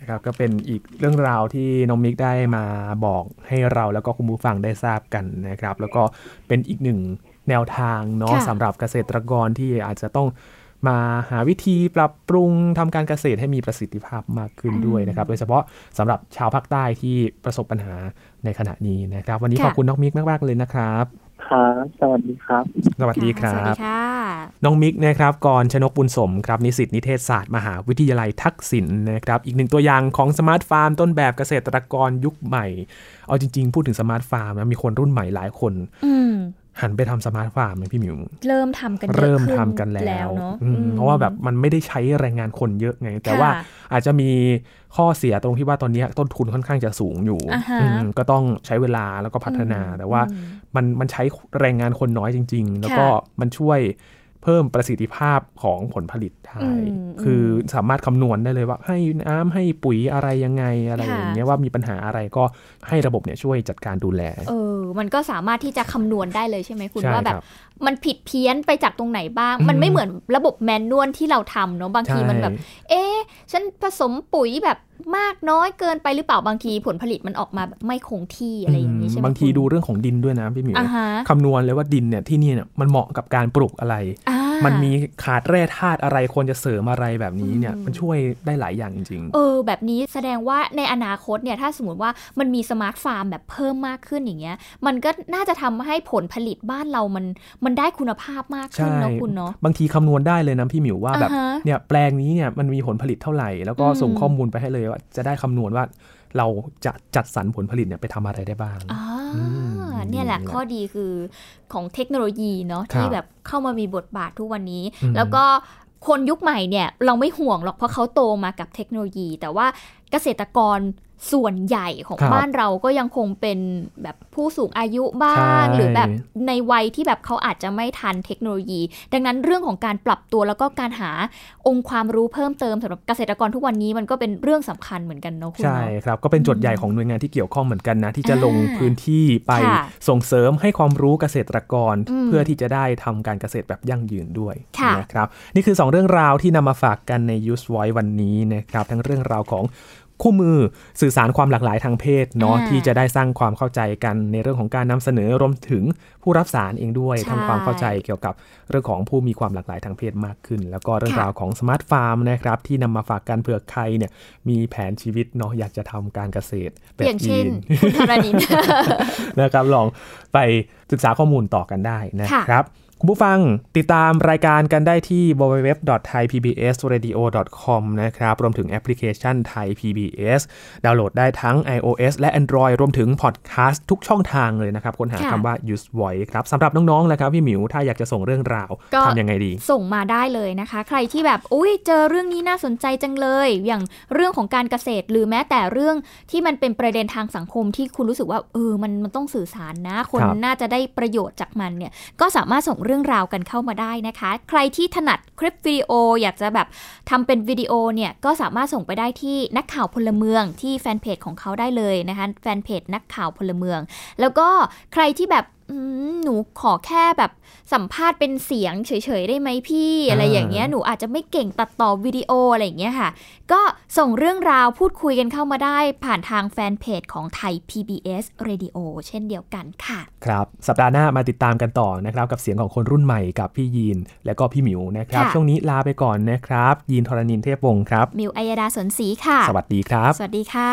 นะครับก็เป็นอีกเรื่องราวที่น้องมิกได้มาบอกให้เราแล้วก็คุณผู้ฟังได้ทราบกันนะครับแล้วก็เป็นอีกหนึ่งแนวทางเนาะสำหรับเกษตรกรที่อาจจะต้องมาหาวิธีปรับปรุงทำการเกษตรให้มีประสิทธิภาพมากขึ้นด้วยนะครับโดยเฉพาะสำหรับชาวภาคใต้ที่ประสบปัญหาในขณะนี้นะครับวันนี้ขอบคุณน้องมิกมากๆเลยนะครับครับสวัสดีครับสวัสดีครับน้องมิกนะครับกรชนกบุญสมครับนิสิตนิเทศศาสตร์มหาวิทยาลัยทักษิณนะครับอีกหนึ่งตัวอย่างของสมาร์ทฟาร์มต้นแบบเกษตรกรยุคใหม่เอาจริงๆพูดถึงสมาร์ทฟาร์มนะมีคนรุ่นใหม่หลายคนหันไปทำสมาร์ทฟาร์มไหมพี่มิวเริ่มทำกันเริ่มทำกันแล้วเพราะว่าแบบมันไม่ได้ใช้แรงงานคนเยอะไงแต่ว่าอาจจะมีข้อเสียตรงที่ว่าตอนนี้ต้นทุนค่อนข้างจะสูงอยู่ก็ต้องใช้เวลาแล้วก็พัฒนาแต่ว่ามันมันใช้แรงงานคนน้อยจริงๆแล้วก็มันช่วยเพิ่มประสิทธิภาพของผลผลิตได้คือสามารถคำนวณได้เลยว่าให้น้ำให้ปุ๋ยอะไรยังไงอะไรอย่างเงี้ยว่ามีปัญหาอะไรก็ให้ระบบเนี่ยช่วยจัดการดูแลเออมันก็สามารถที่จะคำนวณได้เลยใช่ไหมคุณว่าแบบมันผิดเพี้ยนไปจากตรงไหนบ้างมันไม่เหมือนระบบแมนนวลที่เราทำเนาะบางทีมันแบบเอ๊ะฉันผสมปุ๋ยแบบมากน้อยเกินไปหรือเปล่าบางทีผลผลิตมันออกมาไม่คงที่อะไรอย่างนี้ใช่ไหมบางทีดูเรื่องของดินด้วยนะพี่หมิวคำนวณเลยว่าดินเนี่ยที่นี่เนี่ยมันเหมาะกับการปลูกอะไรมันมีขาดแร่ธาตุอะไรควรจะเสริมอะไรแบบนี้เนี่ยมันช่วยได้หลายอย่างจริงๆเออแบบนี้แสดงว่าในอนาคตเนี่ยถ้าสมมติว่ามันมีสมาร์ทฟาร์มแบบเพิ่มมากขึ้นอย่างเงี้ยมันก็น่าจะทำให้ผลผลิตบ้านเรามันมันได้คุณภาพมากขึ้นเนาะคุณเนาะบางทีคำนวณได้เลยนะพี่หมิวว่าแบบเนี่ยแปลงนี้เนี่ยมันมีผลผลิตเท่าไหร่แล้วก็ส่งข้อมูลไปให้เลยว่าจะได้คำนวณว่าเราจะจัดสรรผลผลิตเนี่ยไปทำอะไรได้บ้างอ๋อเนี่ยแหละข้อดีคือของเทคโนโลยีเนาะที่แบบเข้ามามีบทบาททุกวันนี้แล้วก็คนยุคใหม่เนี่ยเราไม่ห่วงหรอกเพราะเขาโตมากับเทคโนโลยีแต่ว่าเกษตรกรส่วนใหญ่ของ บ้านเราก็ยังคงเป็นแบบผู้สูงอายุบ้างหรือแบบในวัยที่แบบเขาอาจจะไม่ทันเทคโนโลยีดังนั้นเรื่องของการปรับตัวแล้วก็การหาองค์ความรู้เพิ่มเติมสำหรับเกษตรกรทุกวันนี้มันก็เป็นเรื่องสำคัญเหมือนกันเนาะคุณใช่ครับก็เป็นโจทย์ใหญ่ของหน่วยงานที่เกี่ยวข้องเหมือนกันนะที่จะลงพื้นที่ไปส่งเสริมให้ความรู้เกษตรกรเพื่อที่จะได้ทำการเกษตรแบบยั่งยืนด้วยนะครับนี่คือสองเรื่องราวที่นำมาฝากกันใน Youth Voice วันนี้นะครับทั้งเรื่องราวของคู่มือสื่อสารความหลากหลายทางเพศเนาะที่จะได้สร้างความเข้าใจกันในเรื่องของการนำเสนอรวมถึงผู้รับสารเองด้วยทำความเข้าใจเกี่ยวกับเรื่องของผู้มีความหลากหลายทางเพศมากขึ้นแล้วก็เรื่องราวของสมาร์ทฟาร์มนะครับที่นำมาฝากกันเผื่อใครเนี่ยมีแผนชีวิตเนาะอยากจะทำการเกษตรแบบจีนนะครับลองไปศึกษาข้อมูลต่อกันได้นะครับคุณผู้ฟังติดตามรายการกันได้ที่ ดับเบิลยู ดับเบิลยู ดับเบิลยู ดอท ไทย พี บี เอส เรดิโอ ดอท คอม นะครับรวมถึงแอปพลิเคชัน Thai พี บี เอส ดาวน์โหลดได้ทั้ง iOS และ Android รวมถึงพอดคาสต์ทุกช่องทางเลยนะครับค้นหาคำว่า Youth Voice ครับสำหรับน้องๆนะครับพี่หมิวถ้าอยากจะส่งเรื่องราวทำยังไงดีส่งมาได้เลยนะคะใครที่แบบอุ๊ยเจอเรื่องนี้น่าสนใจจังเลยอย่างเรื่องของการเกษตรหรือแม้แต่เรื่องที่มันเป็นประเด็นทางสังคมที่คุณรู้สึกว่าเออมันมันต้องสื่อสารนะคนน่าจะได้ประโยชน์จากมันเนี่ยก็สามารถส่งเรื่องราวกันเข้ามาได้นะคะใครที่ถนัดคลิปวิดีโออยากจะแบบทำเป็นวิดีโอเนี่ยก็สามารถส่งไปได้ที่นักข่าวพลเมืองที่แฟนเพจของเขาได้เลยนะคะแฟนเพจนักข่าวพลเมืองแล้วก็ใครที่แบบหนูขอแค่แบบสัมภาษณ์เป็นเสียงเฉยๆได้ไหมพี่ อ, อะไรอย่างเงี้ยหนูอาจจะไม่เก่งตัดต่อวิดีโออะไรอย่างเงี้ยค่ะก็ส่งเรื่องราวพูดคุยกันเข้ามาได้ผ่านทางแฟนเพจของไทย พี บี เอส Radio เช่นเดียวกันค่ะครับสัปดาห์หน้ามาติดตามกันต่อนะครับกับเสียงของคนรุ่นใหม่กับพี่ยีนและก็พี่หมิวนะครับช่วงนี้ลาไปก่อนนะครับยีนธรณินเทพวงศ์ครับมิวอัยดาสนศรีค่ะสวัสดีครับสวัสดีค่ะ